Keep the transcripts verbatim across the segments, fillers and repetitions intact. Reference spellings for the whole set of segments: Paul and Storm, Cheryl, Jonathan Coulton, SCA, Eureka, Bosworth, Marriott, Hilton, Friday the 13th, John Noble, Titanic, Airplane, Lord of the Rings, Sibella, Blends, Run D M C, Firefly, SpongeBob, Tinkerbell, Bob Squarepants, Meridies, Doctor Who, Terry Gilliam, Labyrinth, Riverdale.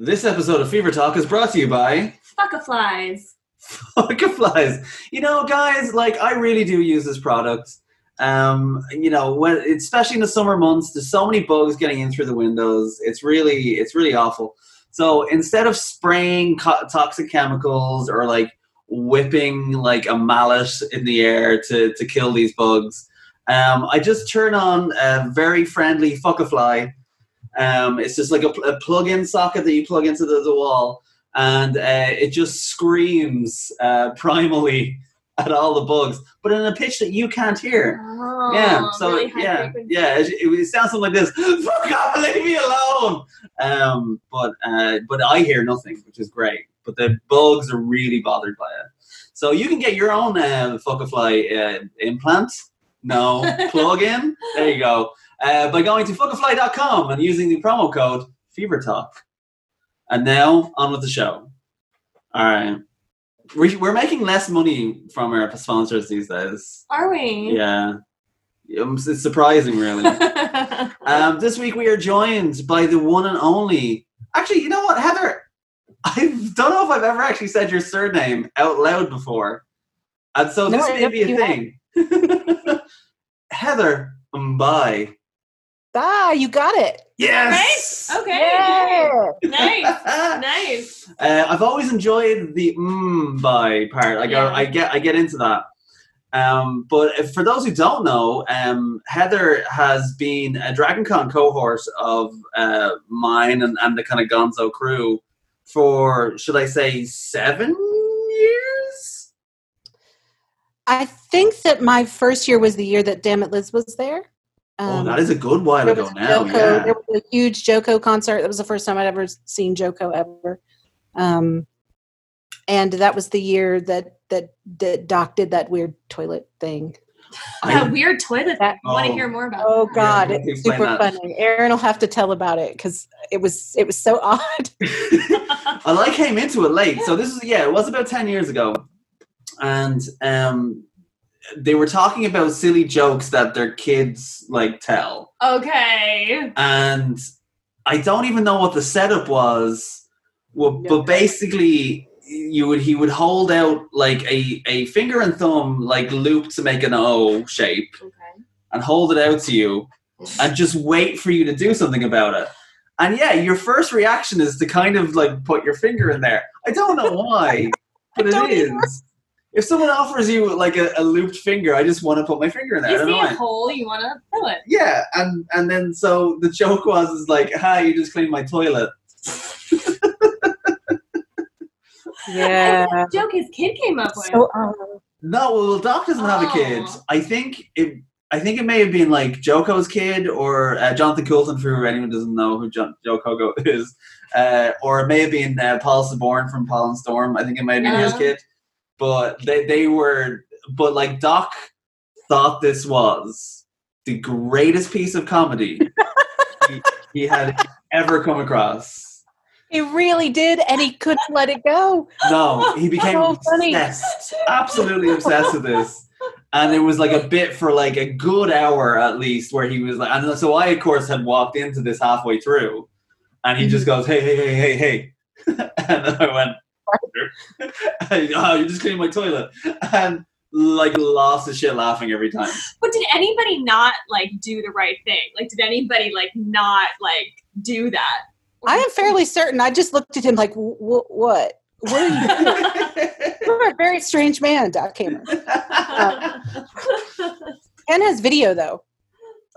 This episode of Fever Talk is brought to you by... Fuckaflies. Fuckaflies. You know, guys, like, I really do use this product. Um, you know, when, especially in the summer months, there's so many bugs getting in through the windows. It's really, it's really awful. So instead of spraying co- toxic chemicals or, like, whipping, like, a mallet in the air to, to kill these bugs, um, I just turn on a very friendly Fuckafly. Um, it's just like a, a plug-in socket that you plug into the, the wall, and uh, it just screams uh, primally at all the bugs, but in a pitch that you can't hear. Oh, yeah, so really yeah, yeah, it, it, it sounds something like this. Fuck off, leave me alone. Um, but uh, but I hear nothing, which is great. But the bugs are really bothered by it. So you can get your own uh, Fuckafly uh, implant. No, plug-in. There you go. Uh, by going to fuckafly dot com and using the promo code FeverTalk. And now, on with the show. All right. We're, we're making less money from our sponsors these days. Are we? Yeah. It's surprising, really. um, this week we are joined by the one and only... Actually, you know what, Heather? I don't know if I've ever actually said your surname out loud before. And so no, this may be a thing. Heather M'Bai. Ah, you got it. Yes. Right? Okay. Yeah. Nice. Nice. Uh, I've always enjoyed the M'Bai part. I go, yeah. I get, I get into that. Um, but if, for those who don't know, um, Heather has been a Dragon Con cohort of uh, mine and, and the kind of Gonzo crew for, should I say, seven years? I think that my first year was the year that Dammit Liz was there. Um, oh, that is a good while ago now. JoCo, yeah. There was a huge JoCo concert. That was the first time I'd ever seen JoCo ever. Um, and that was the year that, that that Doc did that weird toilet thing. That weird toilet thing? Oh. I want to hear more about it. Oh, God. Yeah, it's super funny. Aaron will have to tell about it because it was it was so odd. Well, I came into it late. Yeah. So this is, yeah, it was about ten years ago. And... um they were talking about silly jokes that their kids, like, tell. Okay. And I don't even know what the setup was, well, yeah. But basically you would he would hold out, like, a, a finger and thumb, like, looped to make an O shape. Okay. And hold it out to you and just wait for you to do something about it. And, yeah, your first reaction is to kind of, like, put your finger in there. I don't know why, but it is. Either. If someone offers you, like, a, a looped finger, I just want to put my finger in there. You I don't see know a hole, you want to fill it. Yeah, and, and then so the joke was, is like, hi, you just cleaned my toilet. Yeah. That's the joke his kid came up with. So, um, no, well, Doc doesn't oh. have a kid. I think it I think it may have been, like, JoCo's kid or uh, Jonathan Coulton, for anyone who doesn't know who jo- JoCo is. Uh, or it may have been uh, Paul Sabourn from Paul and Storm. I think it may have been um. his kid. But they, they were, but like Doc thought this was the greatest piece of comedy he, he had ever come across. He really did, and he couldn't let it go. No, he became so obsessed, funny. Absolutely obsessed with this. And it was like a bit for like a good hour at least where he was like, and so I, of course, had walked into this halfway through, and he just goes, hey, hey, hey, hey, hey. And then I went, oh, you just cleaned my toilet, and like lost his shit laughing every time. But did anybody not like do the right thing? Like, did anybody like not like do that? What I am fairly certain. I just looked at him like, what? What are you doing? You're a very strange man, Doc Hamer. Um, Ken has video though.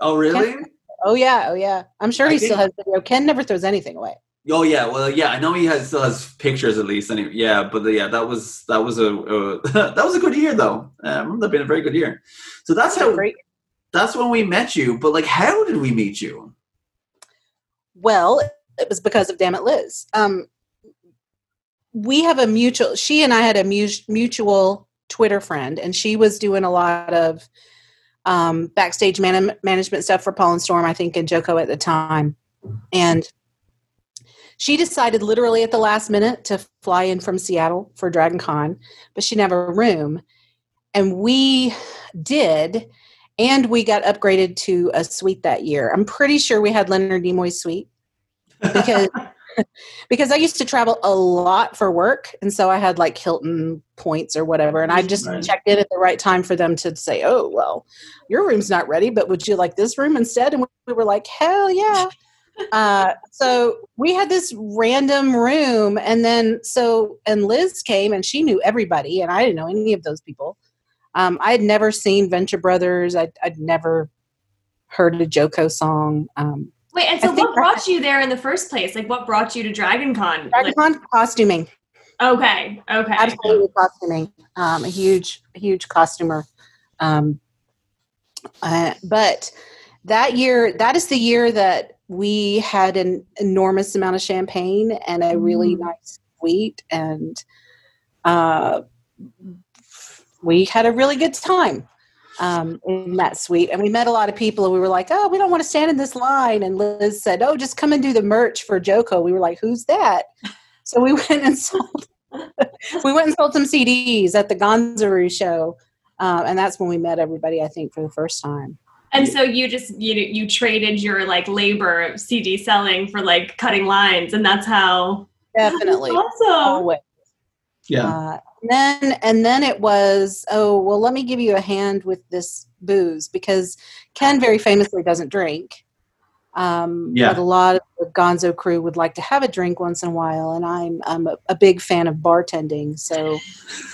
Oh really? Ken, oh yeah. Oh yeah. I'm sure he I still think- has video. Ken never throws anything away. Oh yeah, well yeah, I know he has still has pictures at least. Anyway, yeah, but yeah, that was that was a uh, that was a good year though. Uh, I remember that being a very good year. So that's how great. That's when we met you. But like, how did we meet you? Well, it was because of Dammit Liz. Um, we have a mutual. She and I had a mu- mutual Twitter friend, and she was doing a lot of um, backstage man- management stuff for Paul and Storm, I think, and JoCo at the time, and. She decided literally at the last minute to fly in from Seattle for Dragon Con, but she didn't have a room. And we did, and we got upgraded to a suite that year. I'm pretty sure we had Leonard Nimoy's suite because because I used to travel a lot for work. And so I had like Hilton points or whatever. And I just right. checked in at the right time for them to say, oh, well, your room's not ready, but would you like this room instead? And we were like, hell yeah. Uh, so we had this random room. And then so, and Liz came and she knew everybody. And I didn't know any of those people. Um, I had never seen Venture Brothers. I'd, I'd never heard a JoCo song. Um, Wait, and so what brought you there in the first place? Like, what brought you to Dragon Con? Dragon Con costuming. Okay, okay. Absolutely costuming. Um, a huge, huge costumer. Um, uh, but that year, that is the year that we had an enormous amount of champagne and a really mm-hmm. nice suite. And uh, we had a really good time. Um, in that suite, and we met a lot of people, and we were like, oh, we don't want to stand in this line. And Liz said, oh, just come and do the merch for JoCo. We were like, who's that? So we went and sold we went and sold some C Ds at the Gonzaroo show, uh, and that's when we met everybody, I think, for the first time. And so you just you you traded your like labor C D selling for like cutting lines, and that's how definitely that's awesome. Yeah. Uh, and then and then it was, oh, well, let me give you a hand with this booze, because Ken very famously doesn't drink. Um, yeah. But a lot of the Gonzo crew would like to have a drink once in a while, and I'm I'm a, a big fan of bartending, so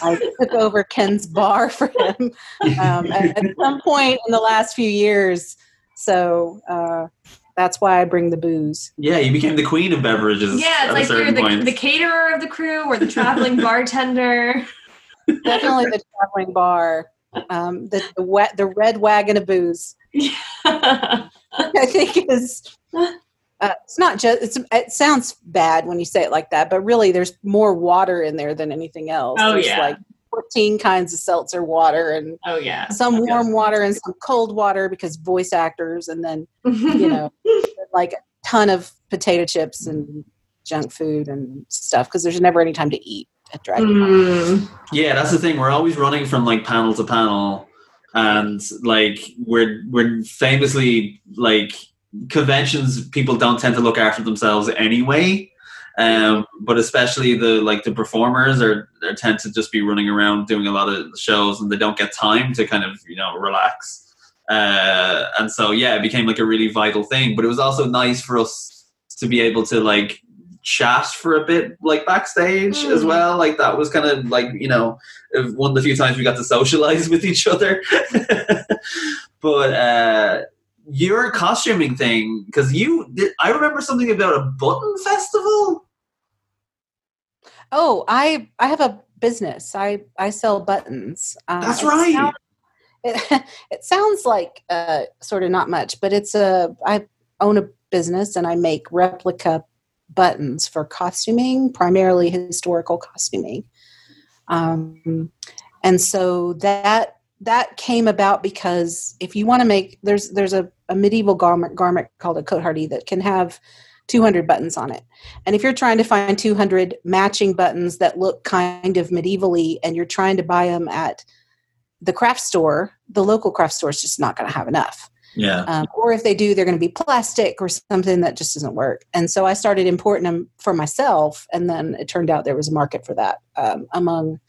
I took over Ken's bar for him um, at, at some point in the last few years. So uh, that's why I bring the booze. Yeah, you became the queen of beverages. Yeah, it's like you're the, the caterer of the crew or the traveling bartender. Definitely the traveling bar. Um, the the, wet, the red wagon of booze. Yeah. I think is uh, it's not just it's, it sounds bad when you say it like that, but really there's more water in there than anything else. Oh, there's yeah. like fourteen kinds of seltzer water, and oh yeah, some okay. warm water and some cold water because voice actors, and then you know like a ton of potato chips and junk food and stuff because there's never any time to eat at Dragon mm. Con. Yeah, that's the thing. We're always running from like panel to panel. And like we're we're famously like conventions people don't tend to look after themselves anyway, um, but especially the like the performers are, are tend to just be running around doing a lot of shows, and they don't get time to kind of you know relax. Uh, and so yeah, it became like a really vital thing. But it was also nice for us to be able to like chat for a bit like backstage mm. as well. Like that was kind of like you know one of the few times we got to socialize with each other. But uh your costuming thing, because you did, I remember something about a button festival. Oh, I I have a business. I I sell buttons. Uh, that's right. It sounds, it, it sounds like uh sort of not much, but it's a I own a business and I make replica buttons for costuming, primarily historical costuming. Um, and so that that came about because if you want to make, there's there's a, a medieval garment, garment called a cotehardie that can have two hundred buttons on it. And if you're trying to find two hundred matching buttons that look kind of medievally and you're trying to buy them at the craft store, the local craft store is just not going to have enough. Yeah. Um, or if they do, they're going to be plastic or something that just doesn't work. And so I started importing them for myself. And then it turned out there was a market for that um, among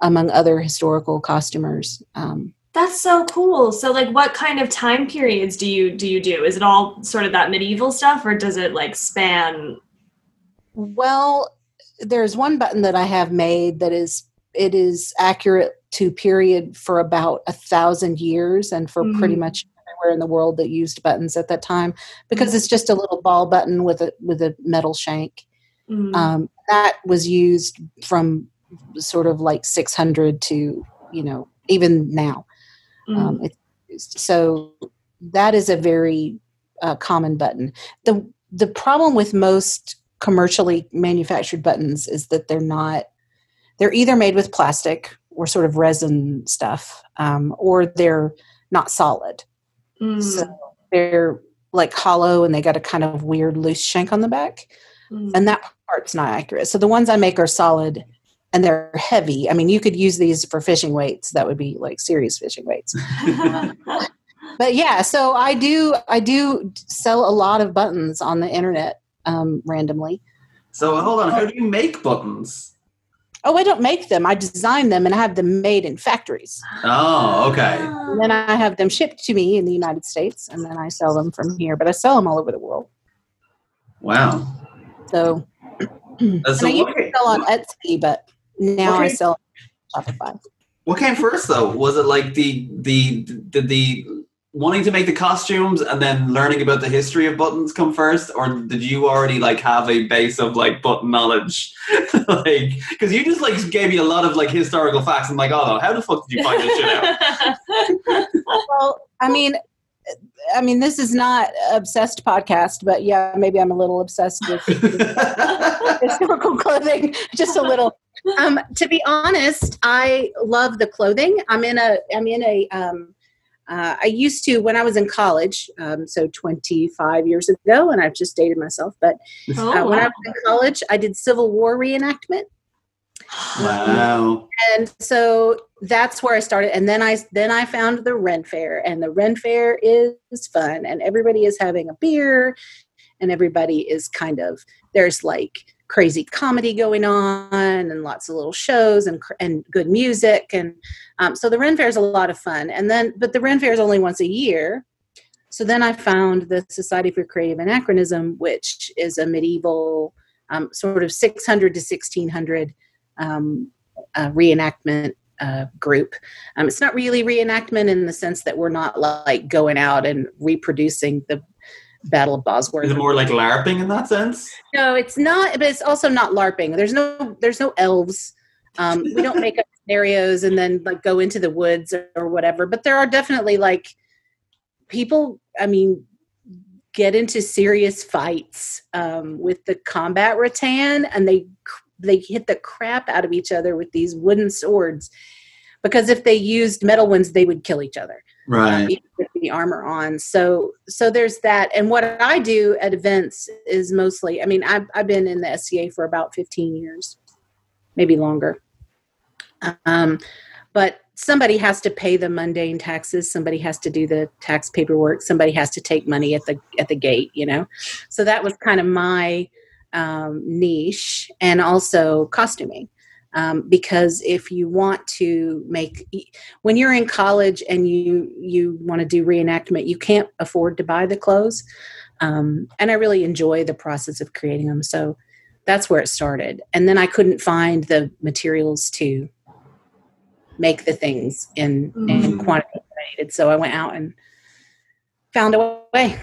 among other historical costumers. Um, That's so cool. So like what kind of time periods do you do you do? Is it all sort of that medieval stuff or does it like span? Well, there's one button that I have made that is it is accurate to period for about a thousand years and for mm-hmm. pretty much everywhere in the world that used buttons at that time, because it's just a little ball button with a with a metal shank. Mm. Um, that was used from sort of like six hundred to, you know, even now. Mm. Um, it's used. So that is a very uh, common button. The The problem with most commercially manufactured buttons is that they're not, they're either made with plastic or sort of resin stuff, um, or they're not solid. Mm. So they're like hollow and they got a kind of weird loose shank on the back. Mm. And that part's not accurate. So the ones I make are solid and they're heavy. I mean, you could use these for fishing weights. That would be like serious fishing weights. But yeah, so I do, I do sell a lot of buttons on the internet. um, randomly. So hold on, how do you make buttons? Oh, I don't make them. I design them and I have them made in factories. Oh, okay. And then I have them shipped to me in the United States, and then I sell them from here. But I sell them all over the world. Wow. So, That's and I used to sell on Etsy, but now I sell on Shopify. What came first, though? Was it like the the the, the wanting to make the costumes and then learning about the history of buttons come first, or did you already like have a base of like button knowledge? Like, because you just like gave me a lot of like historical facts. I'm like, oh, how the fuck did you find this shit out? Well, I mean, I mean, this is not obsessed podcast, but yeah, maybe I'm a little obsessed with historical clothing, just a little. Um, to be honest, I love the clothing. I'm in a. I'm in a. Um, Uh, I used to, when I was in college, um, so twenty-five years ago, and I've just dated myself, but uh, oh, wow. When I was in college, I did Civil War reenactment. Wow. And so that's where I started. And then I, then I found the Ren Fair, and the Ren Fair is fun, and everybody is having a beer, and everybody is kind of, there's like crazy comedy going on and lots of little shows and and good music. And um, so the Ren Fair is a lot of fun. And then, but the Ren Fair is only once a year. So then I found the Society for Creative Anachronism, which is a medieval um, sort of six hundred to sixteen hundred um, uh, reenactment uh, group. Um, it's not really reenactment in the sense that we're not like going out and reproducing the Battle of Bosworth. Is it more like LARPing in that sense? No, it's not, but it's also not LARPing. There's no there's no elves. Um, we don't make up scenarios and then like go into the woods or whatever. But there are definitely like people, I mean, get into serious fights um, with the combat rattan, and they they hit the crap out of each other with these wooden swords, because if they used metal ones, they would kill each other. Right. Um, even with the armor on. So, so there's that. And what I do at events is mostly, I mean, I've, I've been in the S C A for about fifteen years, maybe longer. Um, but somebody has to pay the mundane taxes. Somebody has to do the tax paperwork. Somebody has to take money at the, at the gate, you know? So that was kind of my, um, niche, and also costuming. Um, because if you want to make, when you're in college and you, you want to do reenactment, you can't afford to buy the clothes. Um, and I really enjoy the process of creating them. So that's where it started. And then I couldn't find the materials to make the things in, mm. in quantity that I needed. So I went out and found a way.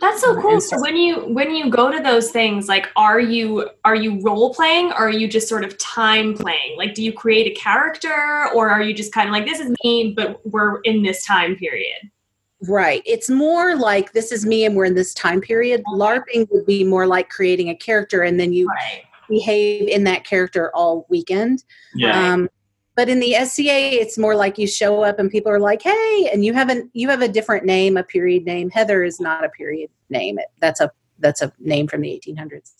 That's so cool. So when you when you go to those things, like, are you are you role playing, or are you just sort of time playing? Like, do you create a character, or are you just kind of like, this is me, but we're in this time period? Right. It's more like, this is me and we're in this time period. LARPing would be more like creating a character, and then you right. behave in that character all weekend. Yeah. Um, but in the S C A, it's more like you show up and people are like, hey, and you have an, you have a different name, a period name. Heather is not a period name. That's a that's a name from the eighteen hundreds.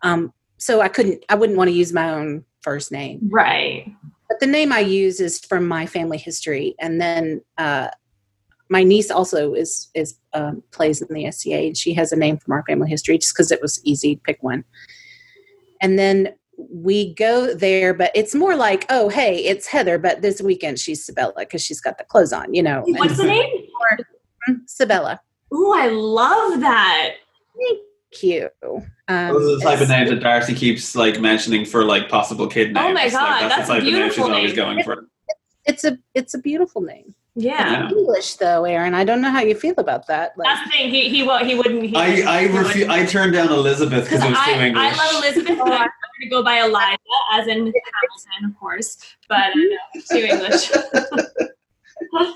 Um, so I couldn't, I wouldn't want to use my own first name. Right. But the name I use is from my family history. And then uh, my niece also is, is um, plays in the S C A, and she has a name from our family history just because it was easy to pick one. And then we go there, but it's more like, oh, hey, it's Heather, but this weekend she's Sibella because she's got the clothes on, you know. What's the name? Sibella. Ooh, I love that. Thank you. Um, Those are the type of names that Darcy keeps like mentioning for like possible kid names. Oh my God, like, that's, that's a beautiful name. She's always going for. It's a it's a beautiful name. Yeah. It's English though, Aaron. I don't know how you feel about that. Like, that's the thing. He he, he wouldn't. He, I I, he refu- wouldn't. I turned down Elizabeth because it was too I, English. I love Elizabeth. But I'm going to go by Eliza, as in Hamilton, of course. But mm-hmm. uh, it's too English.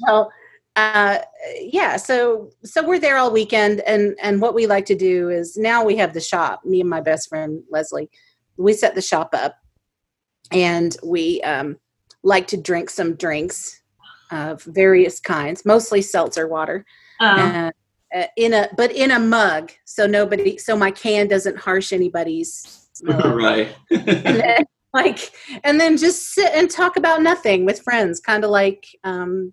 Well, uh, yeah. So so we're there all weekend, and and what we like to do is, now we have the shop. Me and my best friend Leslie, we set the shop up, and we um, like to drink some drinks of various kinds, mostly seltzer water, um, uh, in a but in a mug, so nobody, so my can doesn't harsh anybody's smell. Right. And then, like, and then just sit and talk about nothing with friends, kind of like, um,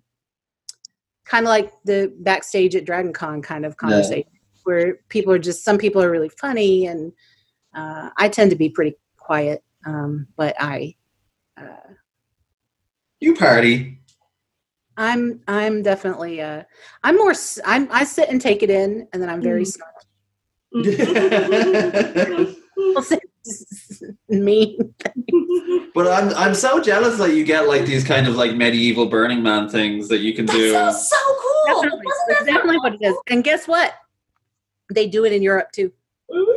kind of like the backstage at Dragon Con kind of conversation. Yeah. where people are just, some people are really funny, and uh, I tend to be pretty quiet, um, but I... Uh, you party. I'm I'm definitely, uh, I'm more, I'm, I sit and take it in, and then I'm very mm. snarky. I'll say mean things. But I'm I'm so jealous that you get like these kind of like medieval Burning Man things that you can that do. That's so cool. Definitely. That's definitely what it is. And guess what? They do it in Europe too.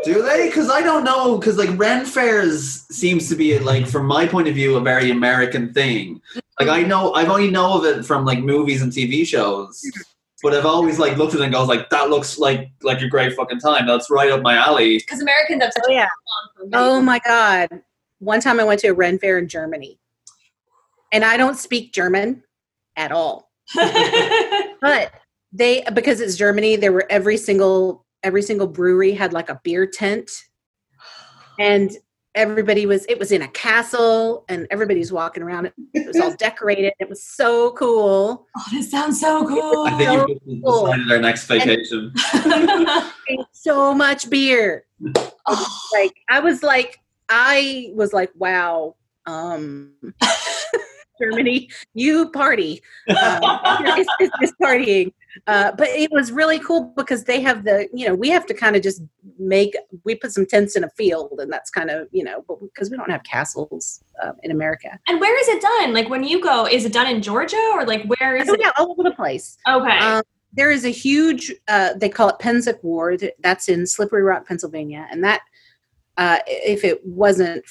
Do they? Because I don't know. Because like Ren Fairs seems to be like, from my point of view, a very American thing. Like I know, I've only know of it from like movies and T V shows. But I've always like looked at it and goes like, that looks like like a great fucking time. That's right up my alley. Because Americans have such oh, a yeah. Oh my god! One time I went to a Ren Fair in Germany, and I don't speak German at all. But they, because it's Germany, there were every single every single brewery had like a beer tent, and everybody was it was in a castle, and everybody's walking around. It was all decorated. It was so cool. Oh, this sounds so cool! I think so you've cool. decided our next vacation. So much beer. Oh. Like I was like I was like, wow, um, Germany, you party. Um, it's, it's, it's partying. Uh, but it was really cool because they have the, you know, we have to kind of just make, we put some tents in a field, and that's kind of, you know, because we don't have castles uh, in America. And where is it done? Like when you go, is it done in Georgia or like where is it? Yeah, all over the place. Okay. Um, there is a huge, uh, they call it Pennsic War. That's in Slippery Rock, Pennsylvania. And that, uh, if it wasn't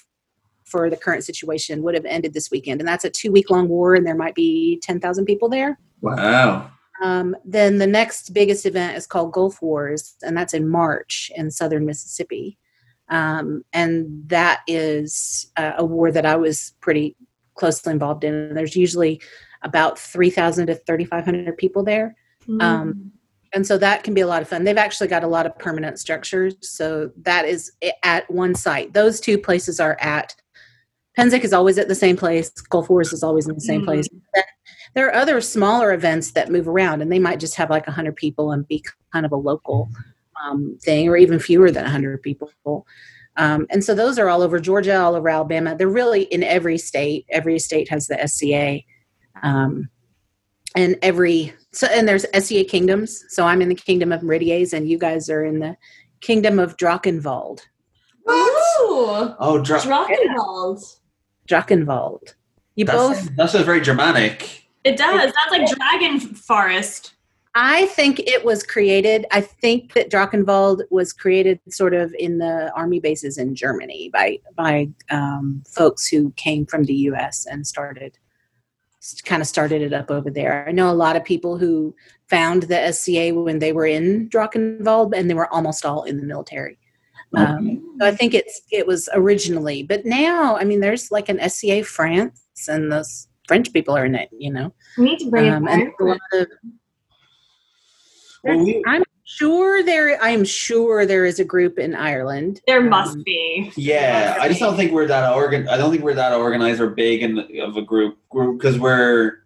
for the current situation, would have ended this weekend. And that's a two week long war, and there might be ten thousand people there. Wow. Um, then the next biggest event is called Gulf Wars, and that's in March in southern Mississippi. Um, and that is uh, a war that I was pretty closely involved in. And there's usually about three thousand to thirty-five hundred people there. Mm. Um, and so that can be a lot of fun. They've actually got a lot of permanent structures. So that is at one site. Those two places are at, Pennsic is always at the same place. Gulf Wars is always in the same mm. place. There are other smaller events that move around, and they might just have like one hundred people and be kind of a local um, thing, or even fewer than one hundred people. Um, and so those are all over Georgia, all over Alabama. They're really in every state. Every state has the S C A. Um, and every so, and there's S C A kingdoms. So I'm in the kingdom of Meridies, and you guys are in the kingdom of Drachenwald. What? Oh, Dra- Drachenwald. Drachenwald. You that's, both. That sounds very Germanic. It does. That's like dragon forest. I think it was created. I think that Drachenwald was created sort of in the army bases in Germany by by um, folks who came from the U S and started kind of started it up over there. I know a lot of people who found the S C A when they were in Drachenwald, and they were almost all in the military. Okay. Um, so I think it's it was originally, but now I mean, there's like an S C A France, and those French people are in it, you know. We need to bring um, it back. Of, well, we, I'm sure there. I'm sure there is a group in Ireland. There must um, be. Yeah, must I just be. don't think we're that organ. I don't think we're that organized or big in the, of a group group because we're.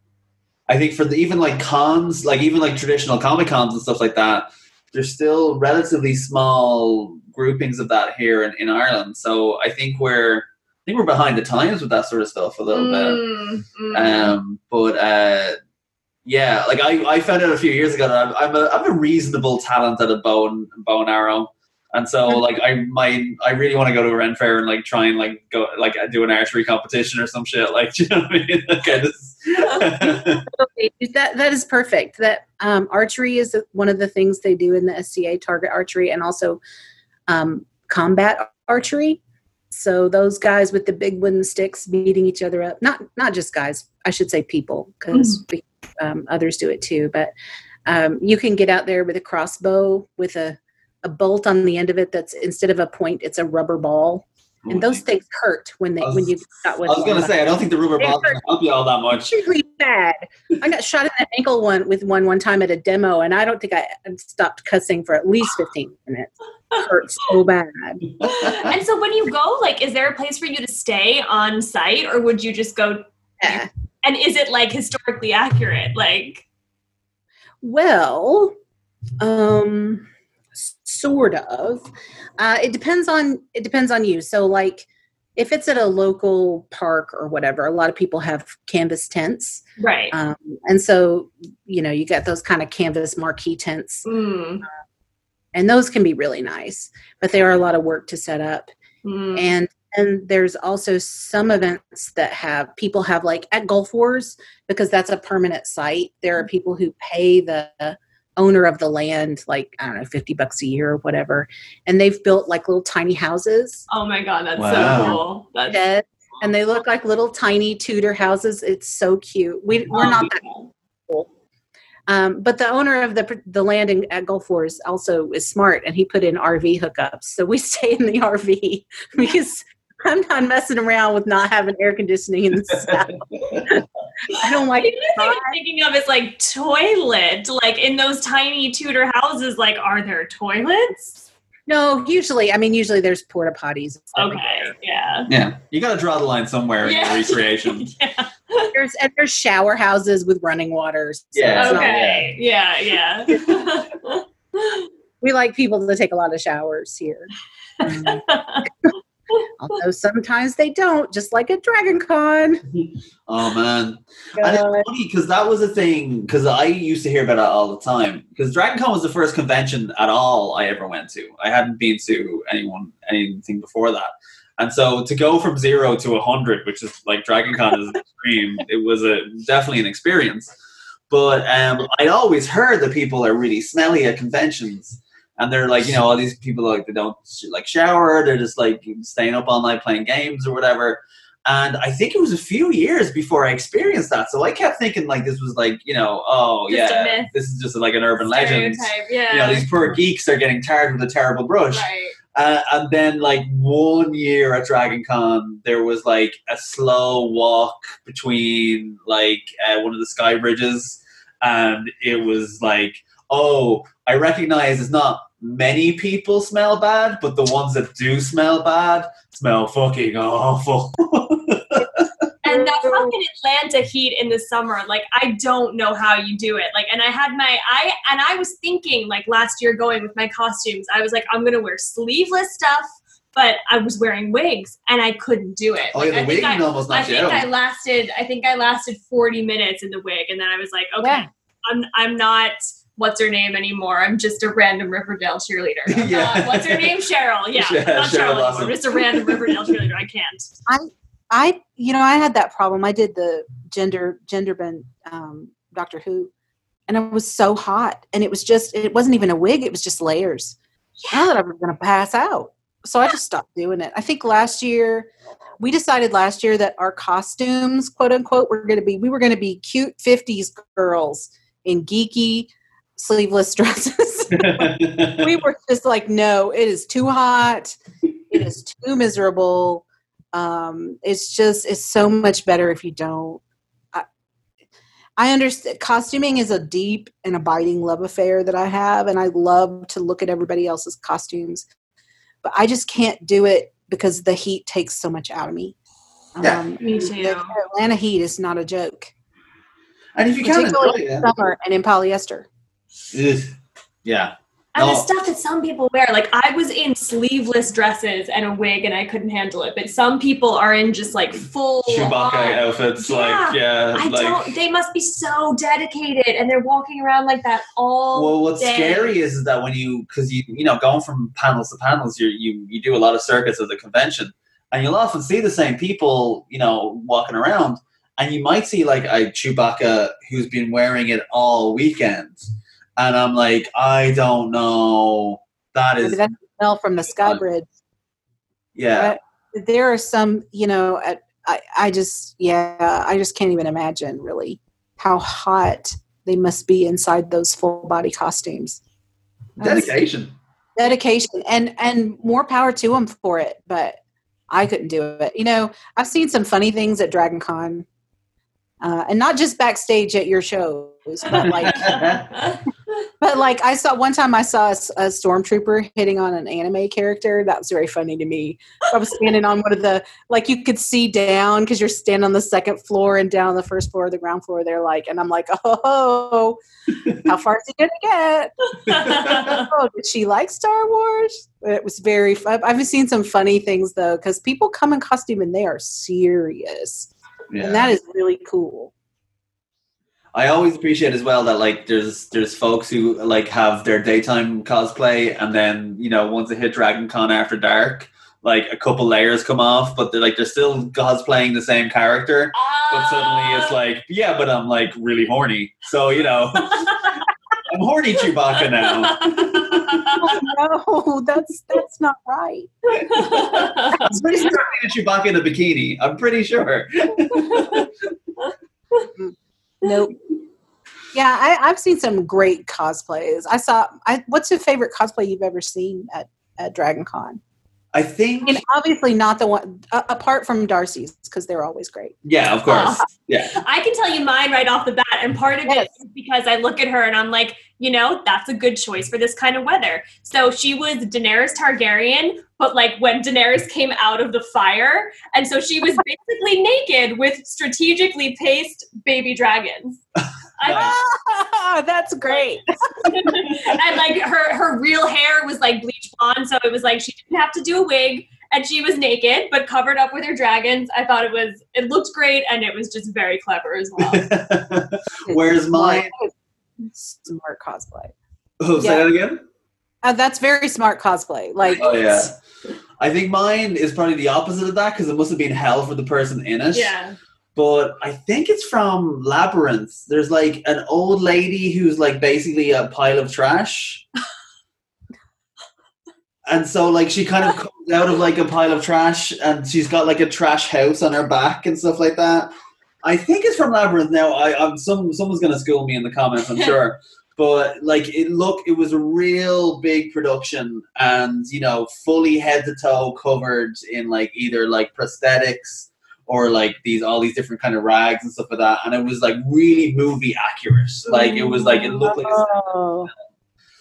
I think for the even like cons, like even like traditional comic cons and stuff like that, there's still relatively small groupings of that here in, in Ireland. So I think we're. I think we're behind the times with that sort of stuff a little mm, bit. Mm. Um, but uh, yeah, like I, I found out a few years ago that I'm, I'm, a, I'm a reasonable talent at a bow and, bow and arrow. And so like I my, I really want to go to a Ren Fair and like try and like go like do an archery competition or some shit. Like, do you know what I mean? Okay, this that, that is perfect. That um, archery is one of the things they do in the S C A, target archery, and also um, combat archery. So those guys with the big wooden sticks beating each other up, not not just guys, I should say people, because mm. um, others do it too. But um, you can get out there with a crossbow with a, a bolt on the end of it that's instead of a point, it's a rubber ball. And those things hurt when they was, when you got with. I was going to say, I don't think the rubber ball can help you all that much. Really bad. I got shot in the ankle one with one one time at a demo, and I don't think I stopped cussing for at least fifteen minutes. It hurt so bad. And so, when you go, like, is there a place for you to stay on site, or would you just go? Yeah. And is it like historically accurate? Like, well, um, sort of. Uh, it depends on it depends on you. So, like, if it's at a local park or whatever, a lot of people have canvas tents. Right. Um, and so, you know, you get those kind of canvas marquee tents. Mm. Uh, and those can be really nice, but they are a lot of work to set up. Mm. And and there's also some events that have, people have, like at Gulf Wars, because that's a permanent site. There are people who pay the owner of the land, like, I don't know, fifty bucks a year or whatever. And they've built like little tiny houses. Oh my God. That's wow. so cool. That's and, cool. And they look like little tiny Tudor houses. It's so cute. We, we're oh, not that yeah. cool. Um, but the owner of the the land in, at Gulf Wars also is smart, and he put in R V hookups. So we stay in the R V because I'm not messing around with not having air conditioning in the south. I don't like. The thing I'm thinking of is like toilet, like in those tiny Tudor houses. Like, are there toilets? No, usually. I mean, usually there's porta potties. Okay. Everywhere. Yeah. Yeah. You got to draw the line somewhere yeah. in the recreation. yeah. There's and there's shower houses with running water. So yeah. Okay. Not, yeah. Yeah. yeah. We like people to take a lot of showers here. Although sometimes they don't, just like at Dragon Con. Oh, man. God. And it's funny because that was a thing, because I used to hear about it all the time. Because Dragon Con was the first convention at all I ever went to. I hadn't been to anyone anything before that. And so to go from zero to one hundred, which is like Dragon Con is an extreme, it was a, definitely an experience. But um, I always heard that people are really smelly at conventions. And they're like, you know, all these people like they don't like shower. They're just like staying up all night playing games or whatever. And I think it was a few years before I experienced that. So I kept thinking like this was like, you know, oh just yeah, this is just like an urban stereotype, legend. Yeah. You know, these poor geeks are getting tarred with a terrible brush. Right. Uh, and then like one year at Dragon Con, there was like a slow walk between like uh, one of the sky bridges, and it was like, oh, I recognize it's not. Many people smell bad, but the ones that do smell bad smell fucking awful. And that fucking Atlanta heat in the summer, like, I don't know how you do it. Like, and I had my, I, and I was thinking, like, last year going with my costumes, I was like, I'm going to wear sleeveless stuff, but I was wearing wigs, and I couldn't do it. Oh, like, yeah, the wig almost knocked you out. I think I lasted, I think I lasted forty minutes in the wig, and then I was like, okay, yeah. I'm, I'm not... What's her name anymore? I'm just a random Riverdale cheerleader. Yeah. Uh, what's her name? Cheryl. Yeah, yeah not Cheryl. Cheryl anymore. I'm just a random Riverdale cheerleader. I can't. I, I, you know, I had that problem. I did the gender gender bend um, Doctor Who, and it was so hot, and it was just it wasn't even a wig. It was just layers. Yeah. I thought I was going to pass out, so yeah. I just stopped doing it. I think last year we decided last year that our costumes, quote unquote, were going to be we were going to be cute fifties girls in geeky. Sleeveless dresses. We were just like, no, it is too hot. It is too miserable. Um, it's just, it's so much better if you don't. I, I understand costuming is a deep and abiding love affair that I have. And I love to look at everybody else's costumes, but I just can't do it because the heat takes so much out of me. Yeah, um, me too. The Atlanta heat is not a joke. And if you can't enjoy it in summer and in polyester. Ugh. Yeah. And no. The stuff that some people wear, like I was in sleeveless dresses and a wig and I couldn't handle it, but some people are in just like full Chewbacca on. outfits. Yeah. Like, yeah. I like, don't, they must be so dedicated and they're walking around like that all Well, what's day. scary is that when you, cause you, you know, going from panels to panels, you're, you, you do a lot of circuits of the convention and you'll often see the same people, you know, walking around and you might see like a Chewbacca who's been wearing it all weekend. And I'm like, I don't know. That is that smell from the sky bridge. Yeah, but there are some, you know. I, I just, yeah, I just can't even imagine really how hot they must be inside those full body costumes. Dedication, dedication, and and more power to them for it. But I couldn't do it. You know, I've seen some funny things at Dragon Con, uh, and not just backstage at your shows, but like. But like I saw one time I saw a, a stormtrooper hitting on an anime character. That was very funny to me. I was standing on one of the, like you could see down because you're standing on the second floor and down on the first floor, the ground floor. They're like, and I'm like, oh, how far is he going to get? Oh, did she like Star Wars? It was very fun. I've seen some funny things though, because people come in costume and they are serious. Yeah. And that is really cool. I always appreciate as well that like there's there's folks who like have their daytime cosplay and then, you know, once they hit Dragon Con after dark, like a couple layers come off, but they're like they're still cosplaying the same character. Oh. But suddenly it's like, yeah, but I'm like really horny. So, you know, I'm horny Chewbacca now. Oh, no, that's that's not right. I'm pretty sure I need a Chewbacca in a bikini. I'm pretty sure. Nope. Yeah, I, I've seen some great cosplays. I saw. I, what's your favorite cosplay you've ever seen at, at Dragon Con? I think, and obviously not the one uh, apart from Darcy's because they're always great. Yeah, of course. Uh, yeah, I can tell you mine right off the bat, and part of yes. it is because I look at her and I'm like, you know, that's a good choice for this kind of weather. So she was Daenerys Targaryen, but like when Daenerys came out of the fire, and so she was basically naked with strategically paced baby dragons. Ah, that's great. And like her, her real hair was like bleach blonde, so it was like she didn't have to do a wig, and she was naked but covered up with her dragons. I thought it was it looked great, and it was just very clever as well. Where's mine? Smart cosplay. Oh, say yeah. that again. Uh, that's very smart cosplay. Like, oh yeah. I think mine is probably the opposite of that because it must have been hell for the person in it. Yeah. But I think it's from Labyrinth. There's like an old lady who's like basically a pile of trash. And so like she kind of comes out of like a pile of trash and she's got like a trash house on her back and stuff like that. I think it's from Labyrinth now. I, I'm some someone's going to school me in the comments, I'm sure. But like it look, it was a real big production and, you know, fully head to toe covered in like either like prosthetics or like these, all these different kind of rags and stuff like that. And it was like really movie accurate. Like it was like, it looked like a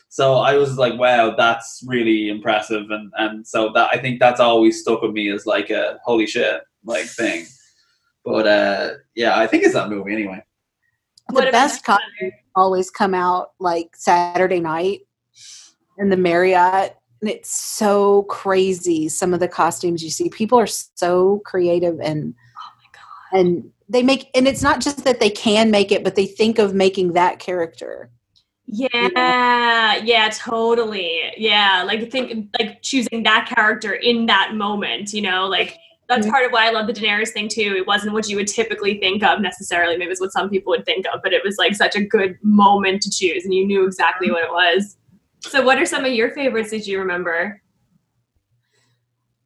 so I was like, wow, that's really impressive. And, and so that, I think that's always stuck with me as like a holy shit, like thing. But uh, yeah, I think it's that movie anyway. What the best costumes always come out like Saturday night in the Marriott. And it's so crazy. Some of the costumes you see, people are so creative and, oh my God. And they make, and it's not just that they can make it, but they think of making that character. Yeah. You know? Yeah, totally. Yeah. Like think like choosing that character in that moment, you know, like that's mm-hmm. part of why I love the Daenerys thing too. It wasn't what you would typically think of necessarily. Maybe it's what some people would think of, but it was like such a good moment to choose and you knew exactly mm-hmm. what it was. So what are some of your favorites that you remember?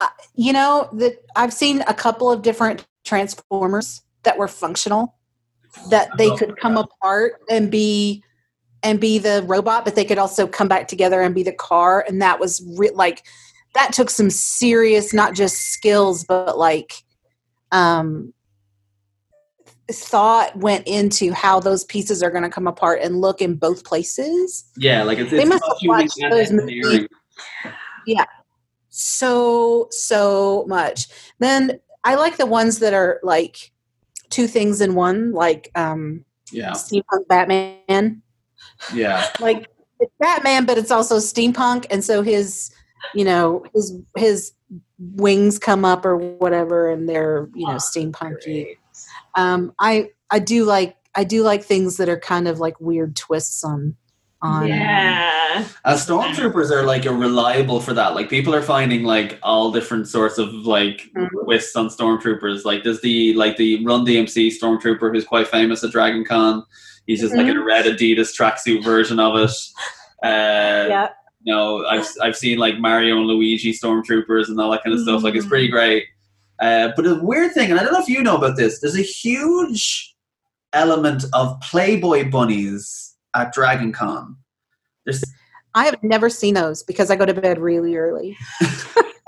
Uh, you know, the, I've seen a couple of different Transformers that were functional, that they oh, could come God. apart and be and be the robot, but they could also come back together and be the car. And that was re- like, that took some serious, not just skills, but like um, thought went into how those pieces are going to come apart and look in both places. Yeah, like it's, they it's must have watched those movies. Yeah, so so much. Then I like the ones that are like two things in one, like um, yeah, steampunk Batman. Yeah, like it's Batman, but it's also steampunk, and so his, you know, his his wings come up or whatever, and they're you know oh, steampunky. Great. Um, I, I do like, I do like things that are kind of like weird twists on, on, yeah. Um, uh, stormtroopers are like a reliable for that. Like people are finding like all different sorts of like mm-hmm. twists on stormtroopers. Like there's the, like the Run D M C stormtrooper who's quite famous at Dragon Con. He's just mm-hmm. like in a red Adidas tracksuit version of it. Uh, yeah. You know, I've, I've seen like Mario and Luigi stormtroopers and all that kind of mm-hmm. stuff. Like it's pretty great. Uh, but a weird thing, and I don't know if you know about this, there's a huge element of Playboy bunnies at Dragon Con. There's... I have never seen those because I go to bed really early.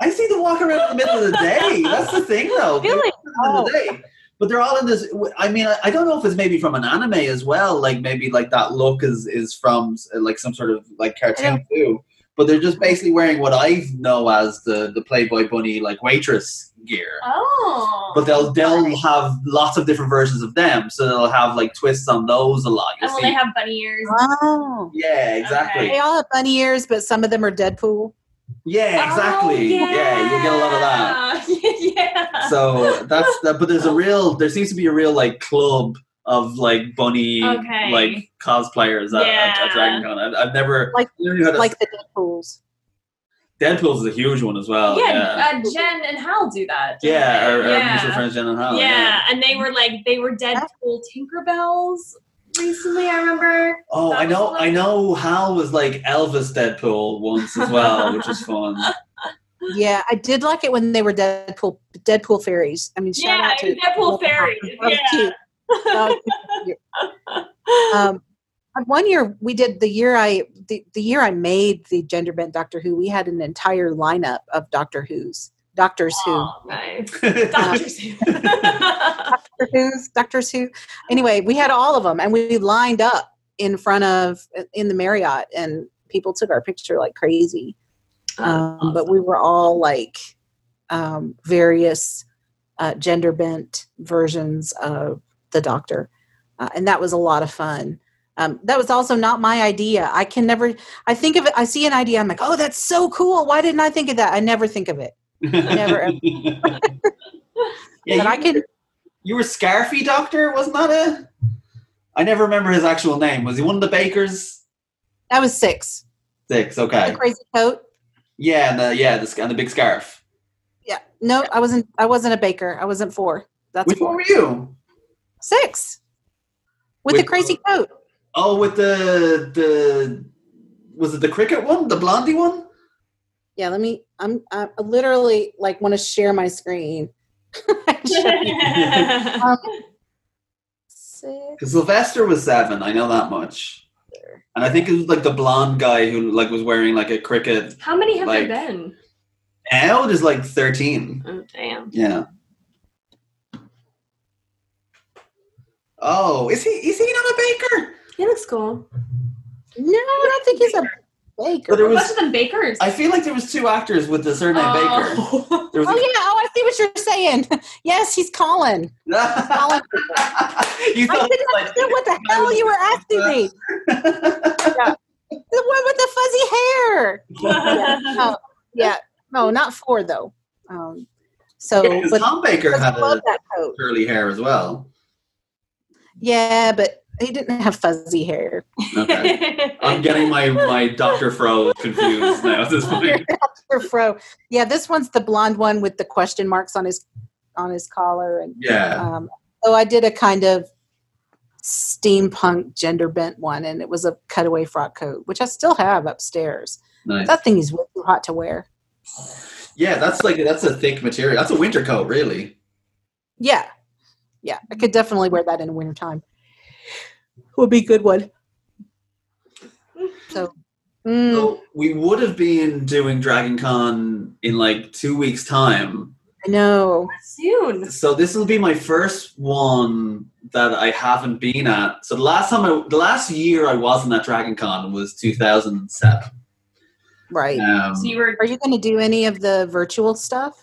I see them walk around in the middle of the day. That's the thing, though. Really? Oh. The day. But they're all in this, I mean, I don't know if it's maybe from an anime as well. Like maybe like that look is, is from like some sort of like cartoon too. But they're just basically wearing what I know as the, the Playboy Bunny like waitress gear. Oh. But they'll they'll have lots of different versions of them. So they'll have like twists on those a lot. Oh, well, they have bunny ears. Oh. Yeah, exactly. Okay. They all have bunny ears, but some of them are Deadpool. Yeah, exactly. Oh, yeah. yeah, you'll get a lot of that. yeah. So that's that, but there's a real there seems to be a real like club of like bunny okay. like cosplayers at, yeah. at, at Dragon Con. I, I've never like, never heard like the Deadpools. Deadpool's is a huge one as well. Yeah, yeah. Uh, Jen and Hal do that. Yeah, our, yeah, our mutual friends Jen and Hal. Yeah. yeah, and they were like they were Deadpool Tinkerbells. Recently, I remember. Oh, I know. Like, I know. Hal was like Elvis Deadpool once as well, which was fun. Yeah, I did like it when they were Deadpool Deadpool fairies. I mean, shout yeah, out to Deadpool fairies. Yeah. um, one year we did the year I the, the year I made the gender bent Doctor Who. We had an entire lineup of Doctor Who's. Doctors oh, Who. Nice. Doctors Who. Doctor Who's, Doctors Who. Anyway, we had all of them, and we lined up in front of, in the Marriott, and people took our picture like crazy. Oh, um, awesome. But we were all like um, various uh, gender-bent versions of the Doctor. Uh, and that was a lot of fun. Um, that was also not my idea. I can never, I think of it, I see an idea, I'm like, oh, that's so cool. Why didn't I think of that? I never think of it. Never ever. yeah, you, I could... you were Scarfy Doctor, wasn't that a... I never remember his actual name. Was he one of the bakers? That was six. Six, okay. The crazy coat. Yeah, and the yeah, the, and the big scarf. Yeah, no, I wasn't. I wasn't a baker. I wasn't four. That's which four. One were you? Six. With, with the crazy coat. Oh, with the the was it the cricket one, the blondie one? Yeah, let me, I'm, I literally, like, want to share my screen. um, Because Sylvester was seven, I know that much. And I think it was, like, the blonde guy who, like, was wearing, like, a cricket. How many have like, there been? Now there's, like, thirteen. Oh, damn. Yeah. Oh, is he, is he not a baker? He looks cool. No, I don't think he's a Baker. But there was, a bunch of them bakers. I feel like there was two actors with the surname oh. Baker. There was oh a, yeah! Oh, I see what you're saying. Yes, he's Colin. He's Colin. you I couldn't like, understand what the hell you were asking me. yeah. The one with the fuzzy hair. yeah. Oh, yeah. No, not four though. Um, so yeah, but Tom Baker had a curly hair as well. Yeah, but. He didn't have fuzzy hair. Okay. I'm getting my, my Doctor Fro confused now at this point. Doctor Fro. Yeah, this one's the blonde one with the question marks on his on his collar. And, yeah. Um, so I did a kind of steampunk gender bent one, and it was a cutaway frock coat, which I still have upstairs. Nice. That thing is way too hot to wear. Yeah, that's like that's a thick material. That's a winter coat, really. Yeah. Yeah, I could definitely wear that in the wintertime. Would be a good one. So, mm. so we would have been doing Dragon Con in like two weeks' time. I know. Soon. So this will be my first one that I haven't been at. So the last time, I, the last year I wasn't at Dragon Con was two thousand seven. Right. Um, so you were. Are you going to do any of the virtual stuff?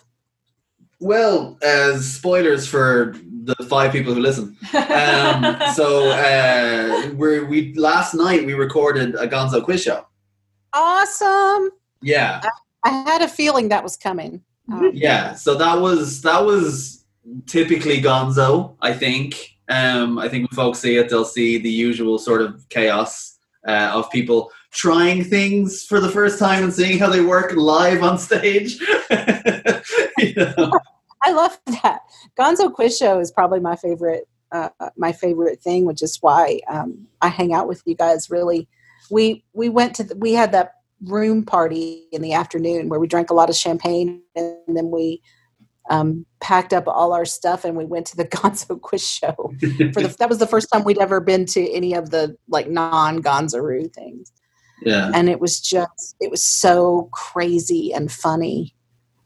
Well, uh, spoilers for the five people who listen. Um, so uh, we're, we last night we recorded a Gonzo quiz show. Awesome. Yeah. I, I had a feeling that was coming. Um, yeah. So that was that was typically Gonzo, I think. Um, I think when folks see it, they'll see the usual sort of chaos uh, of people trying things for the first time and seeing how they work live on stage. you know? I love that. Gonzo Quiz Show is probably my favorite, uh, my favorite thing, which is why um, I hang out with you guys. Really, we we went to the, we had that room party in the afternoon where we drank a lot of champagne, and then we um, packed up all our stuff and we went to the Gonzo Quiz Show. For the, that was the first time we'd ever been to any of the like non-Gonzaroo things. Yeah, and it was just it was so crazy and funny.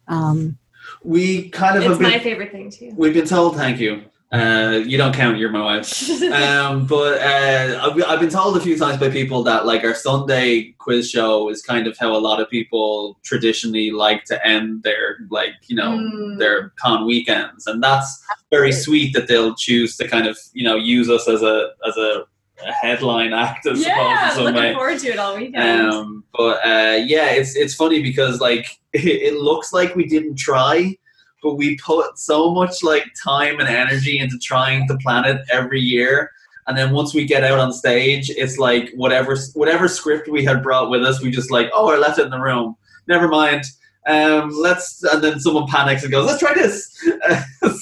Um, We kind of. It's been, my favorite thing too. We've been told, thank you, Uh, you don't count, you're my wife. um, but uh, I've, I've been told a few times by people that like our Sunday quiz show is kind of how a lot of people traditionally like to end their like, you know, mm. their con weekends. And that's very sweet that they'll choose to kind of, you know, use us as a, as a, a headline act, I yeah, suppose, in some way. Yeah, looking forward to it all weekend. Um, but uh, yeah, it's, it's funny because like, it, it looks like we didn't try, but we put so much like time and energy into trying to plan it every year. And then once we get out on stage, it's like whatever whatever script we had brought with us, we just like, oh, I left it in the room. Never mind. Um, let's. And then someone panics and goes, let's try this.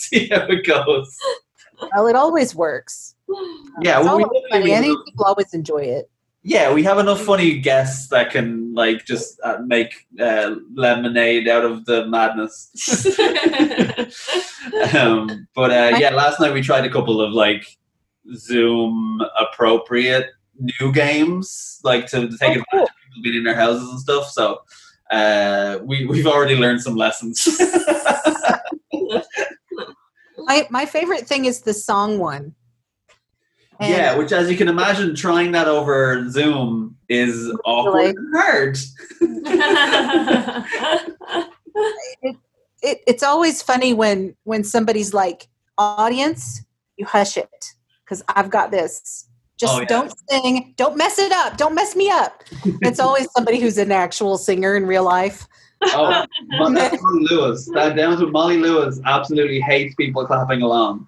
See how it goes. Well, it always works. Yeah. Well, always we, funny. I think people always enjoy it. Yeah, we have enough funny guests that can like just uh, make uh, lemonade out of the madness. um, but uh, yeah, last night we tried a couple of like Zoom appropriate new games, like to, to take oh, advantage cool. of people being in their houses and stuff. So uh, we we've already learned some lessons. my my favorite thing is the song one. And yeah, which as you can imagine, trying that over Zoom is awkward and hard. it, it, it's always funny when, when somebody's like, audience, you hush it, because I've got this. Just oh, yeah. don't sing. Don't mess it up. Don't mess me up. It's always somebody who's an actual singer in real life. Oh, that's Molly Lewis. That down to Molly Lewis absolutely hates people clapping along.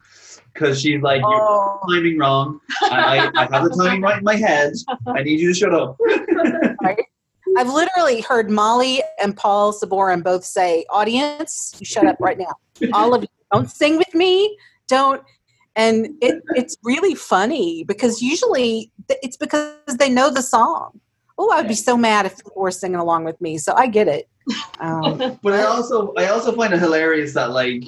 Because she's like, you're oh. timing wrong. I, I have the timing right in my head. I need you to shut up. I've literally heard Molly and Paul Sabourn both say, audience, you shut up right now. All of you, don't sing with me. Don't. And it, it's really funny because usually it's because they know the song. Oh, I'd be so mad if people were singing along with me. So I get it. Um, but I also, I also find it hilarious that like,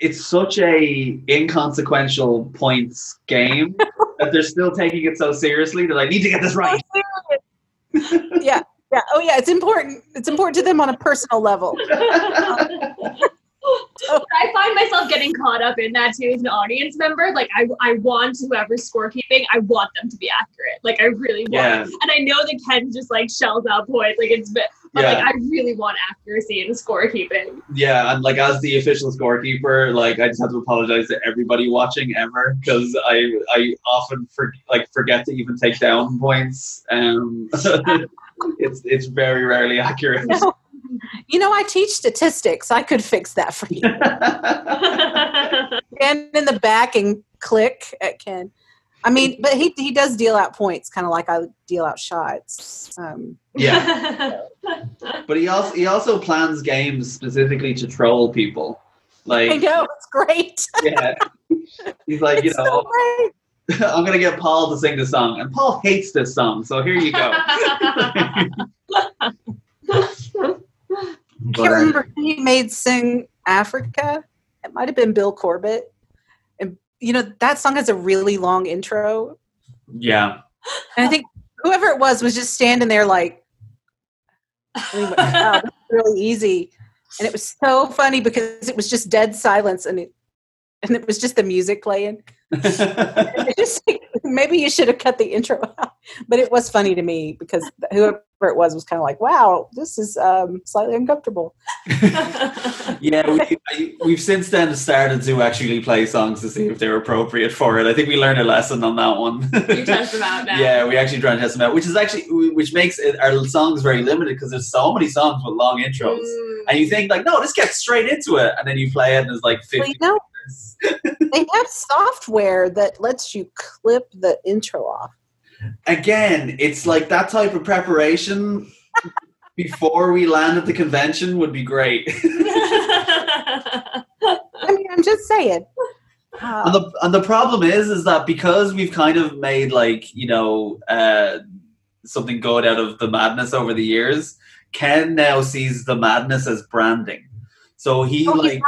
it's such a inconsequential points game that they're still taking it so seriously. They're like, I need to get this right. yeah. Yeah. Oh yeah. It's important. It's important to them on a personal level. I find myself getting caught up in that too as an audience member. Like I, I want whoever's scorekeeping, I want them to be accurate. Like I really want. Yeah. And I know that Ken just like shells out points. Like it's been, but yeah. like I really want accuracy in scorekeeping. Yeah, and like as the official scorekeeper, like I just have to apologize to everybody watching ever because I I often for, like forget to even take down points. Um, it's it's very rarely accurate. No. You know, I teach statistics. I could fix that for you. And in the back and click at Ken. I mean, but he he does deal out points, kind of like I deal out shots. Um. Yeah. But he also he also plans games specifically to troll people. Like I know, it's great. Yeah. He's like, it's you know, so great. I'm gonna get Paul to sing the song, and Paul hates this song, so here you go. I can't remember who he made sing Africa. It might have been Bill Corbett. And, you know, that song has a really long intro. Yeah. And I think whoever it was was just standing there like, oh, wow, that's really easy. And it was so funny because it was just dead silence and it, and it was just the music playing. Just, maybe you should have cut the intro out. But it was funny to me because whoever it was was kind of like, wow, this is um, slightly uncomfortable. Yeah, we, I, we've since then started to actually play songs to see if they're appropriate for it. I think we learned a lesson on that one. You test them out now. Yeah, we actually try and test them out, which is actually which makes it, our songs very limited because there's so many songs with long intros. Mm. And you think like, no, this gets straight into it. And then you play it and there's like fifty. Well, you know, they have software that lets you clip the intro off. Again, it's like that type of preparation before we land at the convention would be great. I mean, I'm just saying. Uh, and, the, and the problem is, is that because we've kind of made like, you know, uh, something good out of the madness over the years, Ken now sees the madness as branding. So he oh, like...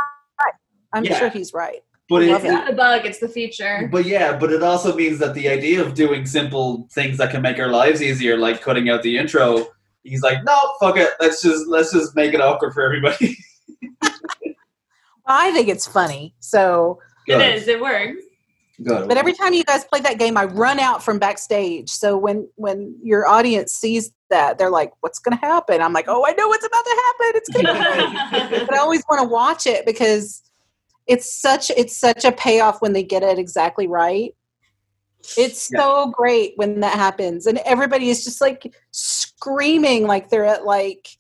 I'm yeah. sure he's right. But it's not the bug, it's the feature. But yeah, but it also means that the idea of doing simple things that can make our lives easier, like cutting out the intro, he's like, no, fuck it. Let's just let's just make it awkward for everybody. Well, I think it's funny. So it is, it works. Good. But every time you guys play that game, I run out from backstage. So when, when your audience sees that, they're like, what's going to happen? I'm like, oh, I know what's about to happen. It's going to be great. But I always want to watch it because it's such, it's such a payoff when they get it exactly right. It's yeah. so great when that happens. And everybody is just like screaming like they're at like,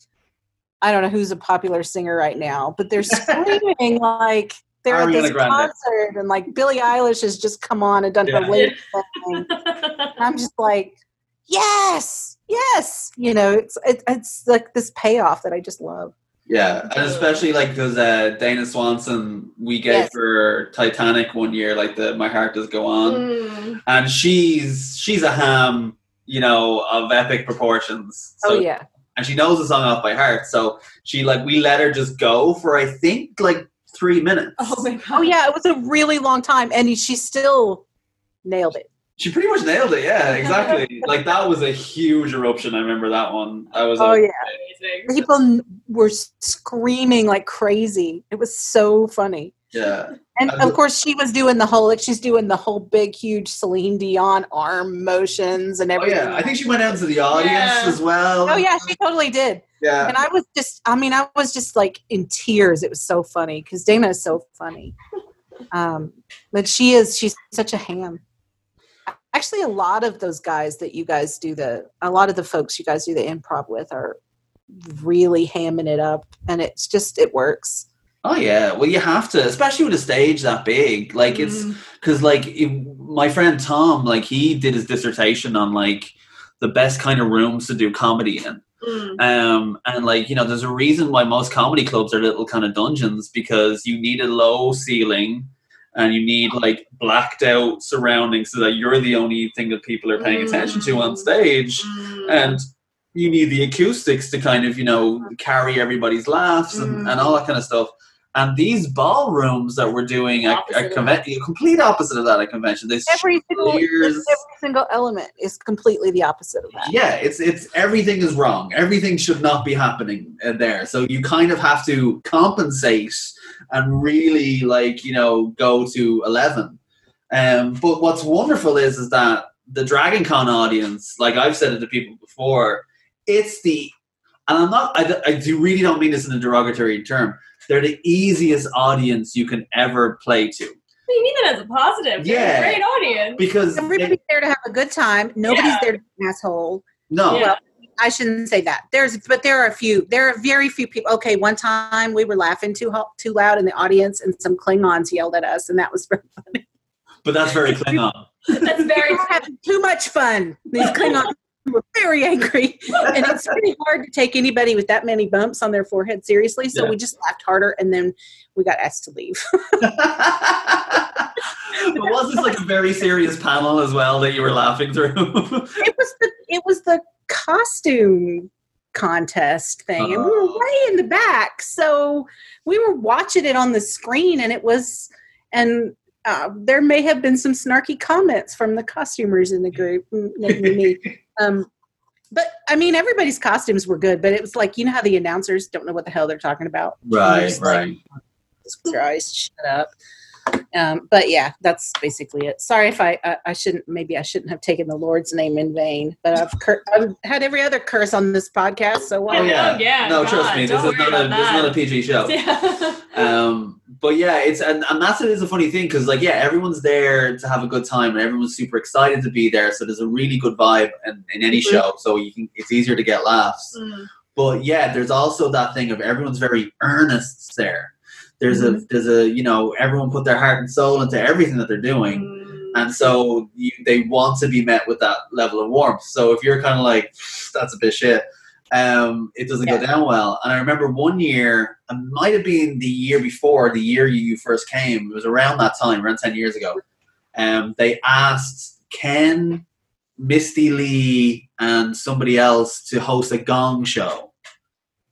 I don't know who's a popular singer right now, but they're screaming like they're Ariana at this Grande. Concert and like Billie Eilish has just come on and done yeah. her latest thing. And I'm just like, yes, yes. You know, it's it, it's like this payoff that I just love. Yeah, and especially like those uh, Dana Swanson we gave yes. for Titanic one year, like the My Heart Does Go On, mm. and she's she's a ham, you know, of epic proportions. So, oh yeah, and she knows the song off by heart. So she like we let her just go for I think like three minutes. Oh my god! Oh yeah, it was a really long time, and she still nailed it. She pretty much nailed it, yeah, exactly. Like, that was a huge eruption. I remember that one. I was. Oh, yeah. Amazing. People were screaming like crazy. It was so funny. Yeah. And, of course, she was doing the whole, like, she's doing the whole big, huge Celine Dion arm motions and everything. Oh, yeah. I think she went out to the audience yeah. as well. Oh, yeah, she totally did. Yeah. And I was just, I mean, I was just, like, in tears. It was so funny because Dana is so funny. Um, but she is, she's such a ham. Actually, a lot of those guys that you guys do the, a lot of the folks you guys do the improv with are really hamming it up, and it's just, it works. Oh yeah, well you have to, especially with a stage that big. Like mm. it's because like it, my friend Tom, like he did his dissertation on like the best kind of rooms to do comedy in, mm. um, and like you know, there's a reason why most comedy clubs are little kind of dungeons because you need a low ceiling. And you need like blacked out surroundings so that you're the only thing that people are paying mm. attention to on stage. Mm. And you need the acoustics to kind of, you know, carry everybody's laughs and, mm. and all that kind of stuff. And these ballrooms that we're doing at a convention, complete opposite of that at convention. There's every single, every single element is completely the opposite of that. Yeah, it's it's everything is wrong. Everything should not be happening there. So you kind of have to compensate and really, like, you know, go to eleven. Um, but what's wonderful is is that the Dragon Con audience, like I've said it to people before, it's the, and I'm not, I, I do really don't mean this in a derogatory term. They're the easiest audience you can ever play to. Well, you mean that as a positive. They're yeah. a great audience. Because everybody's they, there to have a good time. Nobody's yeah. there to be an asshole. No. Yeah. Well, I shouldn't say that. There's, but there are a few. There are very few people. Okay, one time we were laughing too too loud in the audience and some Klingons yelled at us and that was very funny. But that's very Klingon. That's very We're having too much fun. These Klingons were very angry and it's pretty hard to take anybody with that many bumps on their forehead seriously, so yeah. we just laughed harder and then we got asked to leave. But was this like a very serious panel as well that you were laughing through? it was the it was the costume contest thing oh. and we were way in the back, so we were watching it on the screen and it was and uh, there may have been some snarky comments from the costumers in the group. me Um, but I mean, everybody's costumes were good, but it was like, you know how the announcers don't know what the hell they're talking about. Right. Right. Like, Jesus Christ, shut up. Um, but yeah, that's basically it. Sorry if I, I, I shouldn't, maybe I shouldn't have taken the Lord's name in vain, but I've, cur- I've had every other curse on this podcast. So why? Oh, yeah. yeah. No, God, trust me. This is not a, this is not a P G show. Yeah. um, but yeah, it's, and, and that's, it is a funny thing. Cause like, yeah, everyone's there to have a good time and everyone's super excited to be there. So there's a really good vibe in, in any mm-hmm. show. So you can, it's easier to get laughs, mm-hmm. but yeah, there's also that thing of everyone's very earnest there. There's mm-hmm. a, there's a, you know, everyone put their heart and soul into everything that they're doing. Mm. And so you, they want to be met with that level of warmth. So if you're kind of like, that's a bit shit, um, it doesn't yeah. go down well. And I remember one year, it might have been the year before, the year you first came, it was around that time, around ten years ago. Um, they asked Ken, Misty Lee, and somebody else to host a gong show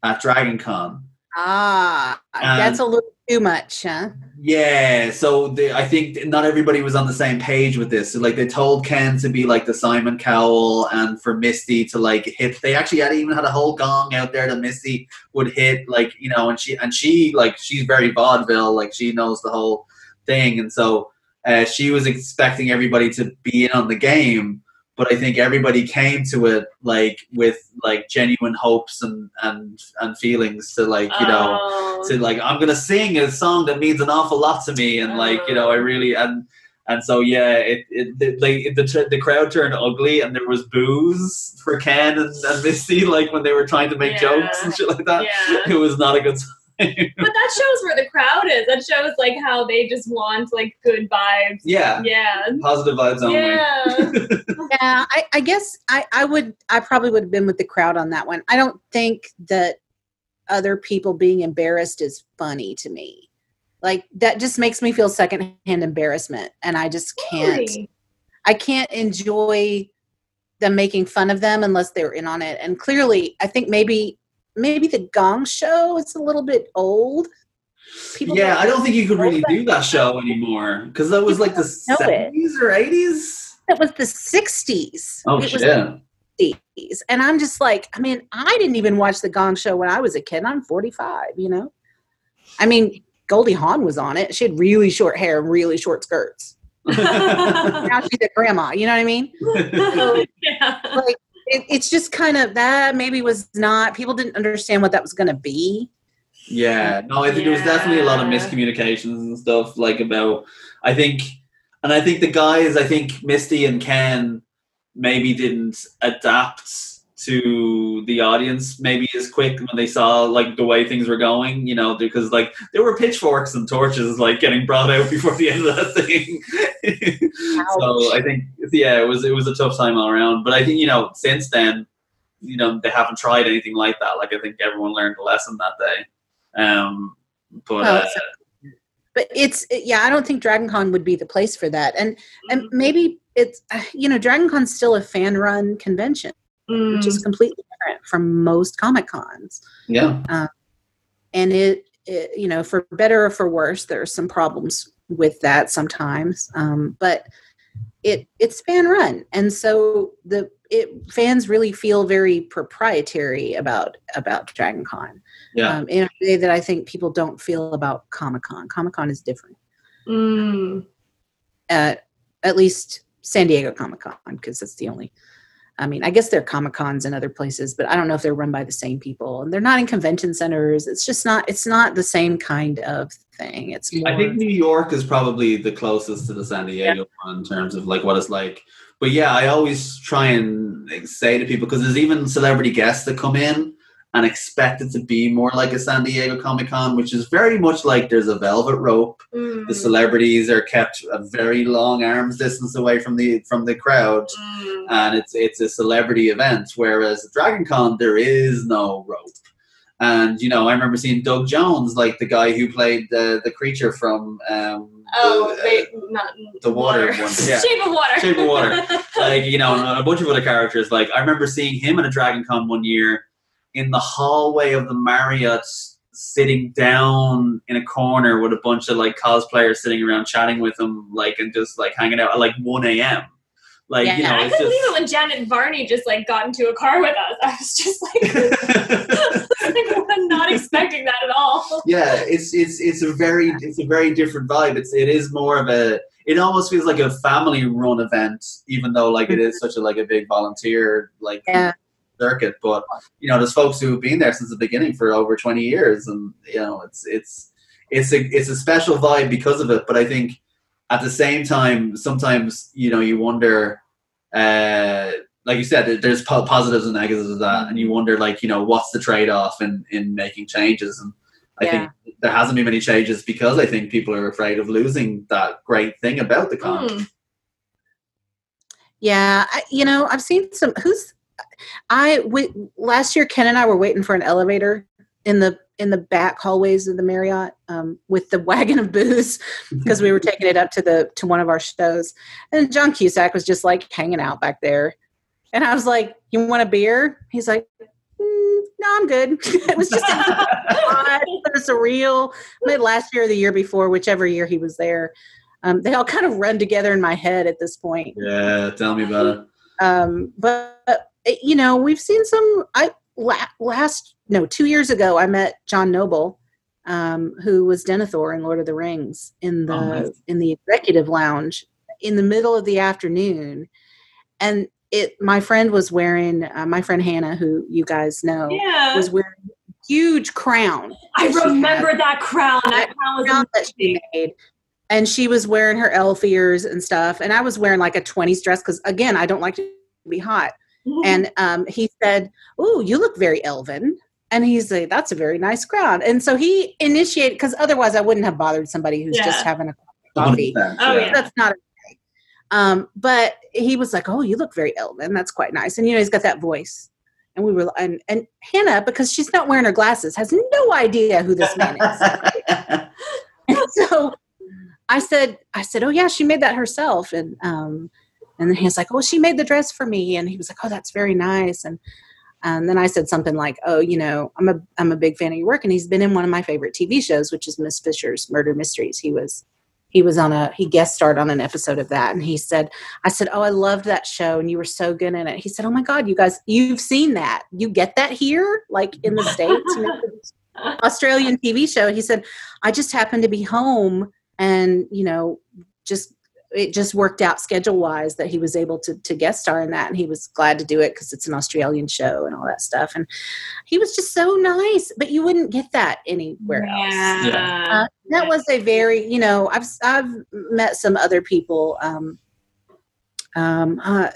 at Dragon Con. Ah, and that's a little too much, huh? Yeah, so they, I think not everybody was on the same page with this. So, like, they told Ken to be like the Simon Cowell, and for Misty to like hit. They actually had even had a whole gong out there that Misty would hit, like, you know, and she and she like she's very vaudeville, like she knows the whole thing, and so Uh, she was expecting everybody to be in on the game, but I think everybody came to it like with like genuine hopes and and, and feelings to like you oh. know to like I'm gonna sing a song that means an awful lot to me, and like you know I really and and so yeah it it the, like the the crowd turned ugly, and there was boos for Ken and, and Misty like when they were trying to make yeah. jokes and shit like that. Yeah. It was not a good time. But that shows where the crowd is. That shows like how they just want like good vibes. Yeah. Yeah. Positive vibes only. Yeah. yeah. I, I guess I, I would I probably would have been with the crowd on that one. I don't think that other people being embarrassed is funny to me. Like that just makes me feel secondhand embarrassment, and I just can't. Really? I can't enjoy them making fun of them unless they're in on it. And clearly, I think maybe. Maybe the Gong Show, it's a little bit old. People yeah, I don't think you could really do that show anymore. Because that was like the seventies or eighties? It was the sixties. Oh, shit. It was the sixties. And I'm just like, I mean, I didn't even watch the Gong Show when I was a kid. I'm forty-five, you know? I mean, Goldie Hawn was on it. She had really short hair and really short skirts. Now she's a grandma, you know what I mean? So, yeah. Like, It, it's just kind of that maybe was not, people didn't understand what that was going to be. Yeah, no, I think yeah. there was definitely a lot of miscommunications and stuff like about, I think, and I think the guys, I think Misty and Ken maybe didn't adapt to the audience maybe as quick when they saw like the way things were going, you know, because like there were pitchforks and torches like getting brought out before the end of that thing. So I think yeah it was it was a tough time all around, but I think you know since then you know they haven't tried anything like that. Like I think everyone learned a lesson that day. Um but oh, uh, so, but it's yeah I don't think Dragon Con would be the place for that, and and maybe it's you know Dragon Con's still a fan run convention. Mm. Which is completely different from most Comic Cons. Yeah. Um, and it, it, you know, for better or for worse, there are some problems with that sometimes. Um, but it it's fan run, and so the it fans really feel very proprietary about about Dragon Con. Yeah. Um, in a way that I think people don't feel about Comic Con. Comic Con is different. Mm. Uh, at least San Diego Comic-Con, because that's the only. I mean, I guess they're Comic-Cons in other places, but I don't know if they're run by the same people. And they're not in convention centers. It's just not, it's not the same kind of thing. It's more... I think New York is probably the closest to the San Diego one yeah. in terms of like what it's like. But yeah, I always try and like, say to people, because there's even celebrity guests that come in and expect it to be more like a San Diego Comic-Con, which is very much like there's a velvet rope. Mm. The celebrities are kept a very long arm's distance away from the from the crowd, mm. and it's it's a celebrity event. Whereas at Dragon Con, there is no rope. And you know, I remember seeing Doug Jones, like the guy who played the the creature from um, oh, the, wait, not the water, water. one, yeah. Shape of Water, Shape of Water. Like you know, and a bunch of other characters. Like I remember seeing him at a Dragon Con one year. In the hallway of the Marriott, sitting down in a corner with a bunch of like cosplayers sitting around chatting with him, like and just like hanging out at like one a.m. Like yeah, you know, I couldn't believe it when Janet Varney just like got into a car with us. I was just like, like I'm not expecting that at all. Yeah, it's it's it's a very it's a very different vibe. It's it is more of a it almost feels like a family run event, even though like it is such a like a big volunteer like. Yeah. Circuit, but you know, there's folks who have been there since the beginning for over twenty years, and you know, it's it's it's a it's a special vibe because of it. But I think at the same time, sometimes you know, you wonder, uh, like you said, there's po- positives and negatives of that, and you wonder, like you know, what's the trade-off in in making changes? And I yeah. think there hasn't been many changes because I think people are afraid of losing that great thing about the con. Mm. Yeah, I, you know, I've seen some who's. I we, last year Ken and I were waiting for an elevator in the in the back hallways of the Marriott um, with the wagon of booze because we were taking it up to the to one of our shows, and John Cusack was just like hanging out back there, and I was like, "You want a beer?" He's like, mm, "No, I'm good." It was just a surreal. Made last year or the year before, whichever year he was there, um, they all kind of run together in my head at this point. Yeah, tell me about it. Um, but. You know, we've seen some, I last, no, two years ago, I met John Noble um, who was Denethor in Lord of the Rings in the, oh, nice. in the executive lounge in the middle of the afternoon. And it, my friend was wearing, uh, my friend Hannah, who you guys know, yeah. was wearing a huge crown. I remember that crown. That, that crown was crown that she made. And she was wearing her elf ears and stuff. And I was wearing like a twenties dress because, again, I don't like to be hot. Mm-hmm. And um, he said, "Ooh, you look very elven." And he's like, "That's a very nice crown." And so he initiated, because otherwise I wouldn't have bothered somebody who's yeah. just having a coffee. one hundred percent, yeah. Oh, yeah. That's not okay. Um, but he was like, "Oh, you look very elven. That's quite nice." And, you know, he's got that voice. And we were, and, and Hannah, because she's not wearing her glasses, has no idea who this man is. And so I said, I said, "Oh yeah, she made that herself." And, um, and then he's like, "Oh, she made the dress for me." And he was like, "Oh, that's very nice." And, and then I said something like, "Oh, you know, I'm a, I'm a big fan of your work." And he's been in one of my favorite T V shows, which is Miss Fisher's Murder Mysteries. He was, he was on a, he guest starred on an episode of that. And he said, I said, "Oh, I loved that show. And you were so good in it." He said, "Oh my God, you guys, you've seen that. You get that here, like in the States, you know, Australian T V show." He said, "I just happened to be home and, you know, just, it just worked out schedule wise that he was able to, to guest star in that." And he was glad to do it because it's an Australian show and all that stuff. And he was just so nice, but you wouldn't get that anywhere yeah. else. Yeah. Uh, that was a very, you know, I've, I've met some other people. Um, um, uh,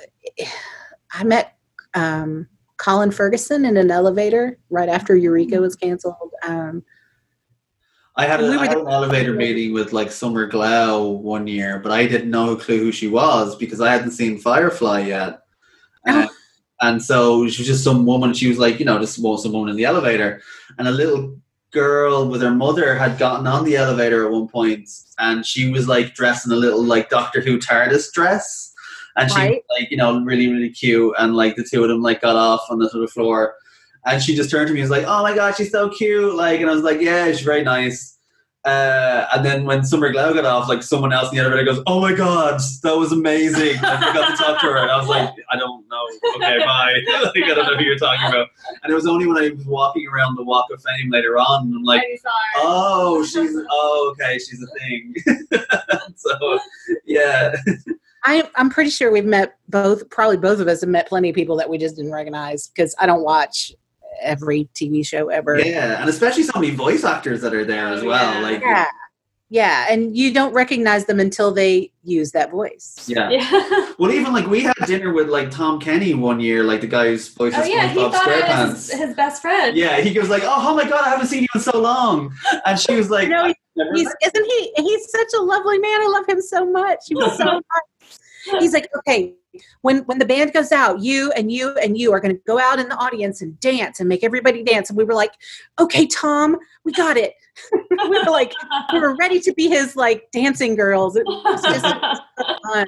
I met, um, Colin Ferguson in an elevator right after Eureka was canceled. Um, I had, a, I had an elevator meeting with like Summer Glau one year, but I didn't know a clue who she was because I hadn't seen Firefly yet. Uh, oh. And so she was just some woman. She was like, you know, just some woman in the elevator. And a little girl with her mother had gotten on the elevator at one point, and she was like dressed in a little like Doctor Who TARDIS dress. And she right. was like, you know, really, really cute. And like the two of them like got off on the, on the floor. And she just turned to me and was like, "Oh my God, she's so cute." Like, and I was like, "Yeah, she's very nice." Uh, and then when Summer Glau got off, like someone else in the elevator goes, "Oh my God, that was amazing. I forgot to talk to her." And I was like, "I don't know. Okay, bye." Like, I don't know who you're talking about. And it was only when I was walking around the Walk of Fame later on, and I'm like, "Oh, she's, oh, okay, she's a thing." So, yeah. I, I'm pretty sure we've met both, probably both of us have met plenty of people that we just didn't recognize because I don't watch every T V show ever. Yeah, and especially so many voice actors that are there as well. Yeah. Like, yeah, yeah, and you don't recognize them until they use that voice. Yeah. yeah. Well, even like we had dinner with like Tom Kenny one year, like the guy who's voice oh, yeah, Bob Squarepants. His best friend. Yeah, he was like, "Oh, oh my God, I haven't seen you in so long," and she was like, "No, he's isn't he? He's such a lovely man. I love him so much. He was so nice." He's like, "Okay, when when the band goes out, you and you and you are going to go out in the audience and dance and make everybody dance." And we were like, "Okay, Tom, we got it." We were like, we were ready to be his like dancing girls. It was just it was so fun.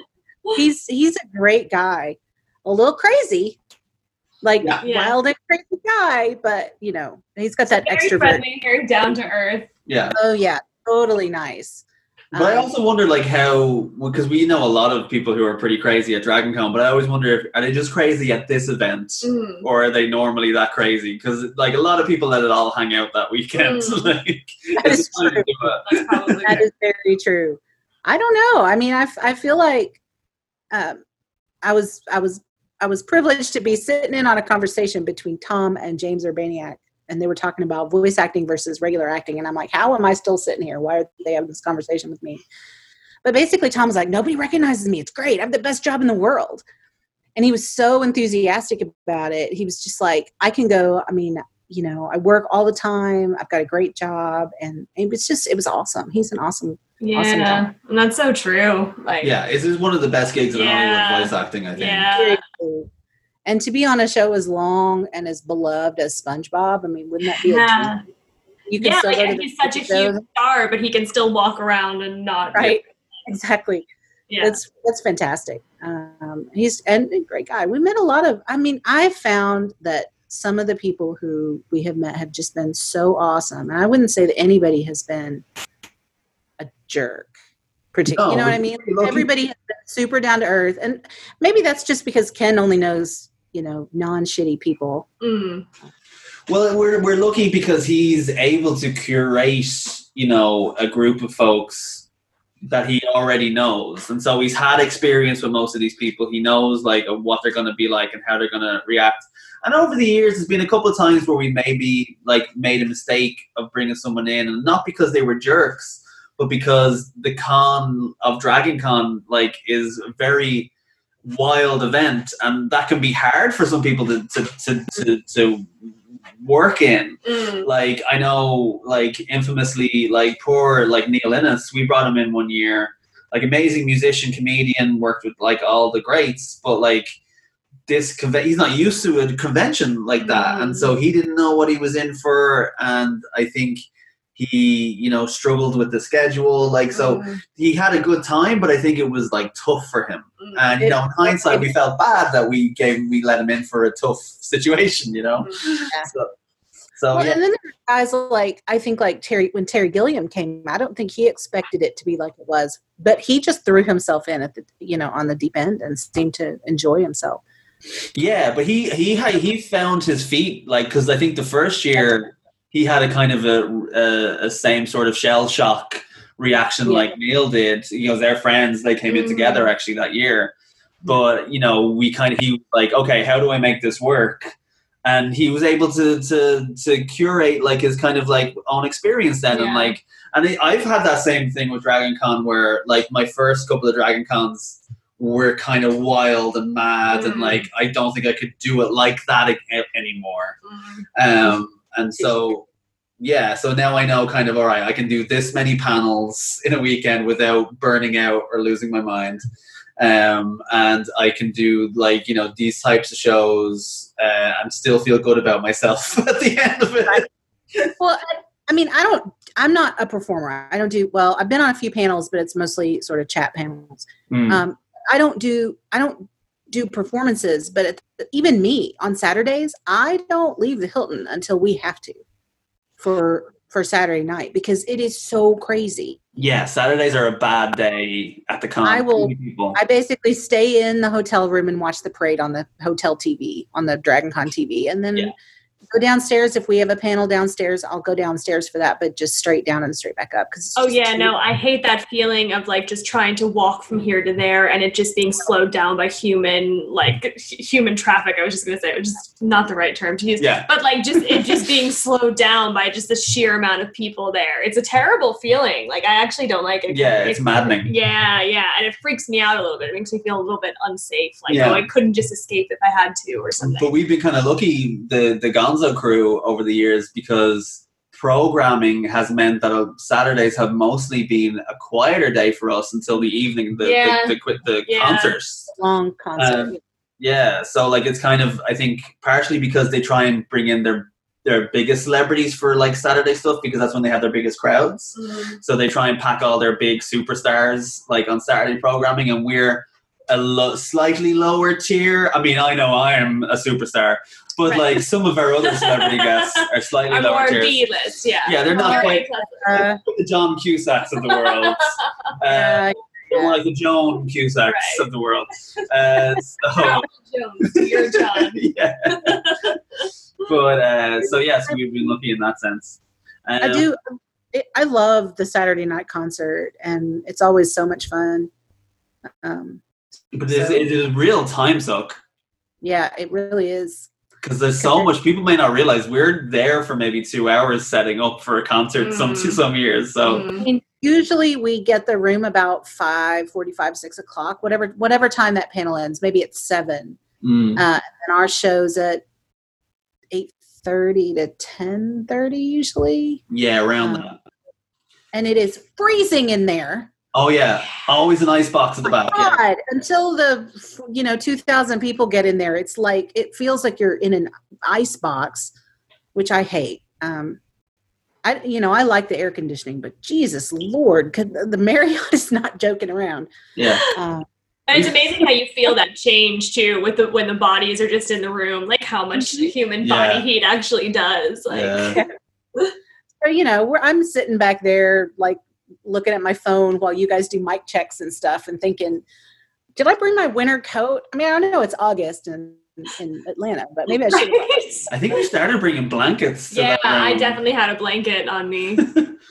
He's he's a great guy, a little crazy, like yeah. wild and crazy guy, but you know he's got that extrovert. Very friendly, very down to earth. Yeah. Oh yeah, totally nice. But I also wonder, like, how, because we know a lot of people who are pretty crazy at Dragon Con, but I always wonder if, are they just crazy at this event, mm. or are they normally that crazy? Because, like, a lot of people let it all hang out that weekend. Mm. Like, that is true. That's probably that is very true. I don't know. I mean, I, I feel like um, I was I was I was privileged to be sitting in on a conversation between Tom and James Urbaniak. And they were talking about voice acting versus regular acting. And I'm like, how am I still sitting here? Why are they having this conversation with me? But basically, Tom's like, nobody recognizes me. It's great. I have the best job in the world. And he was so enthusiastic about it. He was just like, I can go. I mean, you know, I work all the time. I've got a great job. And it was just, it was awesome. He's an awesome, yeah, awesome guy. And that's so true. Like, yeah, this is one of the best gigs in yeah, Hollywood voice acting, I think. Yeah. And to be on a show as long and as beloved as SpongeBob, I mean, wouldn't that be yeah. a dream? You can yeah, still like, he's such a huge star, but he can still walk around and not. Right, exactly. Yeah. That's, that's fantastic. Um, he's and a great guy. We met a lot of, I mean, I found that some of the people who we have met have just been so awesome. And I wouldn't say that anybody has been a jerk. Particularly, no, you know what I mean? Everybody has been super down to earth. And maybe that's just because Ken only knows, you know, non-shitty people. Mm. Well, we're we're lucky because he's able to curate, you know, a group of folks that he already knows, and so he's had experience with most of these people. He knows like what they're going to be like and how they're going to react. And over the years, there's been a couple of times where we maybe like made a mistake of bringing someone in, and not because they were jerks, but because the con of Dragon Con like is a very wild event, and that can be hard for some people to to to to. to work in. Mm. Like I know like infamously like poor like Neil Innes, we brought him in one year, like amazing musician, comedian, worked with like all the greats, but like this conve- he's not used to a convention like that. Mm. And so he didn't know what he was in for, and I think he, you know, struggled with the schedule, like so. Mm. He had a good time, but I think it was like tough for him. Mm. And you it, know, in hindsight, we felt bad that we gave we let him in for a tough situation, you know. Yeah. So, so well, yeah. And then there were guys like I think like Terry when Terry Gilliam came, I don't think he expected it to be like it was, but he just threw himself in at the you know on the deep end and seemed to enjoy himself. Yeah, but he he he found his feet, like because I think the first year. He had a kind of a, a, a same sort of shell shock reaction yeah. like Neil did. You know, their friends, they came mm. in together actually that year. But, you know, we kind of, he was like, okay, how do I make this work? And he was able to to, to curate like his kind of like own experience then. Yeah. And like, and I've had that same thing with Dragon Con where like my first couple of Dragon Cons were kind of wild and mad. Mm. And like, I don't think I could do it like that anymore. Mm. Um, And so, yeah, so now I know kind of, all right, I can do this many panels in a weekend without burning out or losing my mind. Um, and I can do, like, you know, these types of shows uh, and still feel good about myself at the end of it. Well, I mean, I don't, I'm not a performer. I don't do, well, I've been on a few panels, but it's mostly sort of chat panels. Mm. Um, I don't do, I don't. do performances, but it, even me on Saturdays, I don't leave the Hilton until we have to for for Saturday night because it is so crazy. Yeah, Saturdays are a bad day at the con. I will. People. I basically stay in the hotel room and watch the parade on the hotel T V on the Dragon Con T V, and then yeah. go downstairs if we have a panel downstairs. I'll go downstairs for that, but just straight down and straight back up because. Oh yeah, no, I hate that feeling of like just trying to walk from here to there and it just being slowed down by human like human traffic. I was just gonna say, which is not the right term to use, yeah. but like just it just being slowed down by just the sheer amount of people there. It's a terrible feeling. Like I actually don't like it. Yeah, it's, it's maddening. Yeah, yeah, and it freaks me out a little bit. It makes me feel a little bit unsafe. Like yeah. oh, I couldn't just escape if I had to or something. But we've been kind of lucky. The the guy. Gonzo crew over the years because programming has meant that Saturdays have mostly been a quieter day for us until the evening the yeah. the, the, the yeah. concerts long concert um, yeah so like it's kind of I think partially because they try and bring in their their biggest celebrities for like Saturday stuff because that's when they have their biggest crowds mm-hmm. so they try and pack all their big superstars like on Saturday programming and we're a lo- slightly lower tier. I mean, I know I am a superstar, but right. like some of our other celebrity guests are slightly our lower tier. B-list, yeah. Yeah, they're not quite uh, the John Cusacks of the world. Uh, uh, they're more like the Joan Cusacks right. of the world. Uh, so Jones, you're John. yeah. But uh, so yes, we've been lucky in that sense. Um, I do. It, I love the Saturday night concert, and it's always so much fun. Um, But so, it is a real time suck. Yeah, it really is. Because there's so much. People may not realize we're there for maybe two hours setting up for a concert mm. some some years. So mm. I mean, usually we get the room about five forty-five, six o'clock, whatever whatever time that panel ends. Maybe it's seven, mm. uh, and our show's at eight thirty to ten thirty usually. Yeah, around um, that. And it is freezing in there. Oh yeah, always an ice box at the back. God, yeah. Until the you know two thousand people get in there, it's like it feels like you're in an ice box, which I hate. Um, I you know I like the air conditioning, but Jesus Lord, could, the Marriott is not joking around. Yeah. Uh, And it's amazing how you feel that change too, with the when the bodies are just in the room, like how much the human yeah. body heat actually does. Like, yeah. So you know, we're, I'm sitting back there like. Looking at my phone while you guys do mic checks and stuff and thinking, did I bring my winter coat? I mean, I don't know, it's August and in Atlanta, but maybe I should have. Right? I think we started bringing blankets. Yeah, I definitely had a blanket on me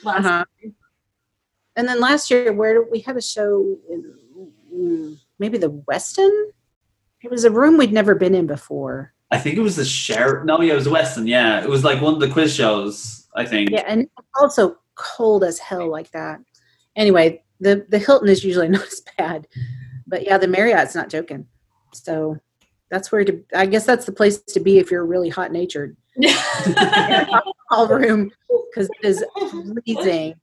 last uh-huh. year. And then last year, where we had a show in maybe the Westin? It was a room we'd never been in before. I think it was the Sheriff. No, yeah, it was Westin, yeah. It was like one of the quiz shows, I think. Yeah, and also cold as hell like that. Anyway, the, the Hilton is usually not as bad. But yeah, the Marriott's not joking. So that's where to, I guess that's the place to be if you're really hot natured. All room, because it is freezing.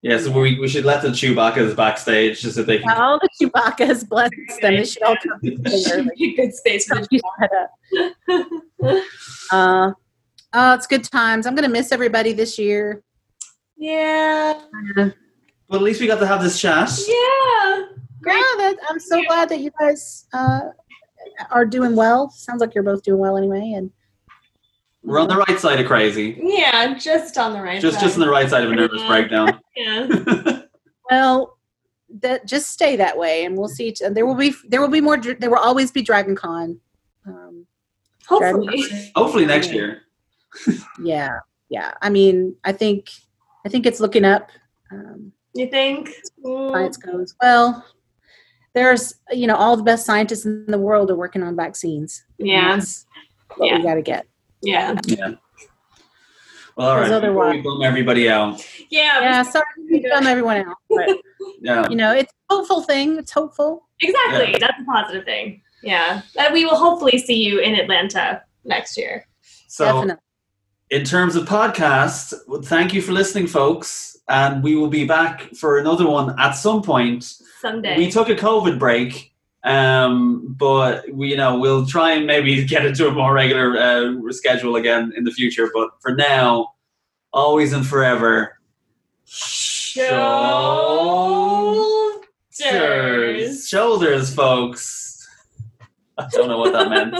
Yeah, so we, we should let the Chewbacca's backstage just so they can. All the Chewbacca's, bless them. They should all come together. Good space for Chewbacca. uh, oh, it's good times. I'm going to miss everybody this year. Yeah. But well, at least we got to have this chat. Yeah. Great. Yeah, that, I'm so glad that you guys uh, are doing well. Sounds like you're both doing well anyway. And we're on the right side of crazy. Yeah, just on the right just, side. Just on the right side of a nervous yeah. breakdown. Yeah. Well, that, just stay that way, and we'll see. Each, and there will be there will be more. There will always be Dragon Con. Um, Hopefully, Dragon Con. Hopefully next year. yeah, yeah. I mean, I think I think it's looking up. Um, you think science goes well? There's, you know, all the best scientists in the world are working on vaccines. Yeah. That's what yeah. we got to get. Yeah. Yeah. Well, all right. Otherwise, we bum everybody out. Yeah. Yeah. Sorry, we bum everyone out. But, yeah. You know, it's a hopeful thing. It's hopeful. Exactly. Yeah. That's a positive thing. Yeah. And we will hopefully see you in Atlanta next year. So, definitely. In terms of podcasts, thank you for listening, folks. And we will be back for another one at some point. Someday. We took a COVID break, um, but we, you know, we'll try and maybe get into a more regular uh, schedule again in the future. But for now, always and forever, shoulders, shoulders, folks. I don't know what that meant.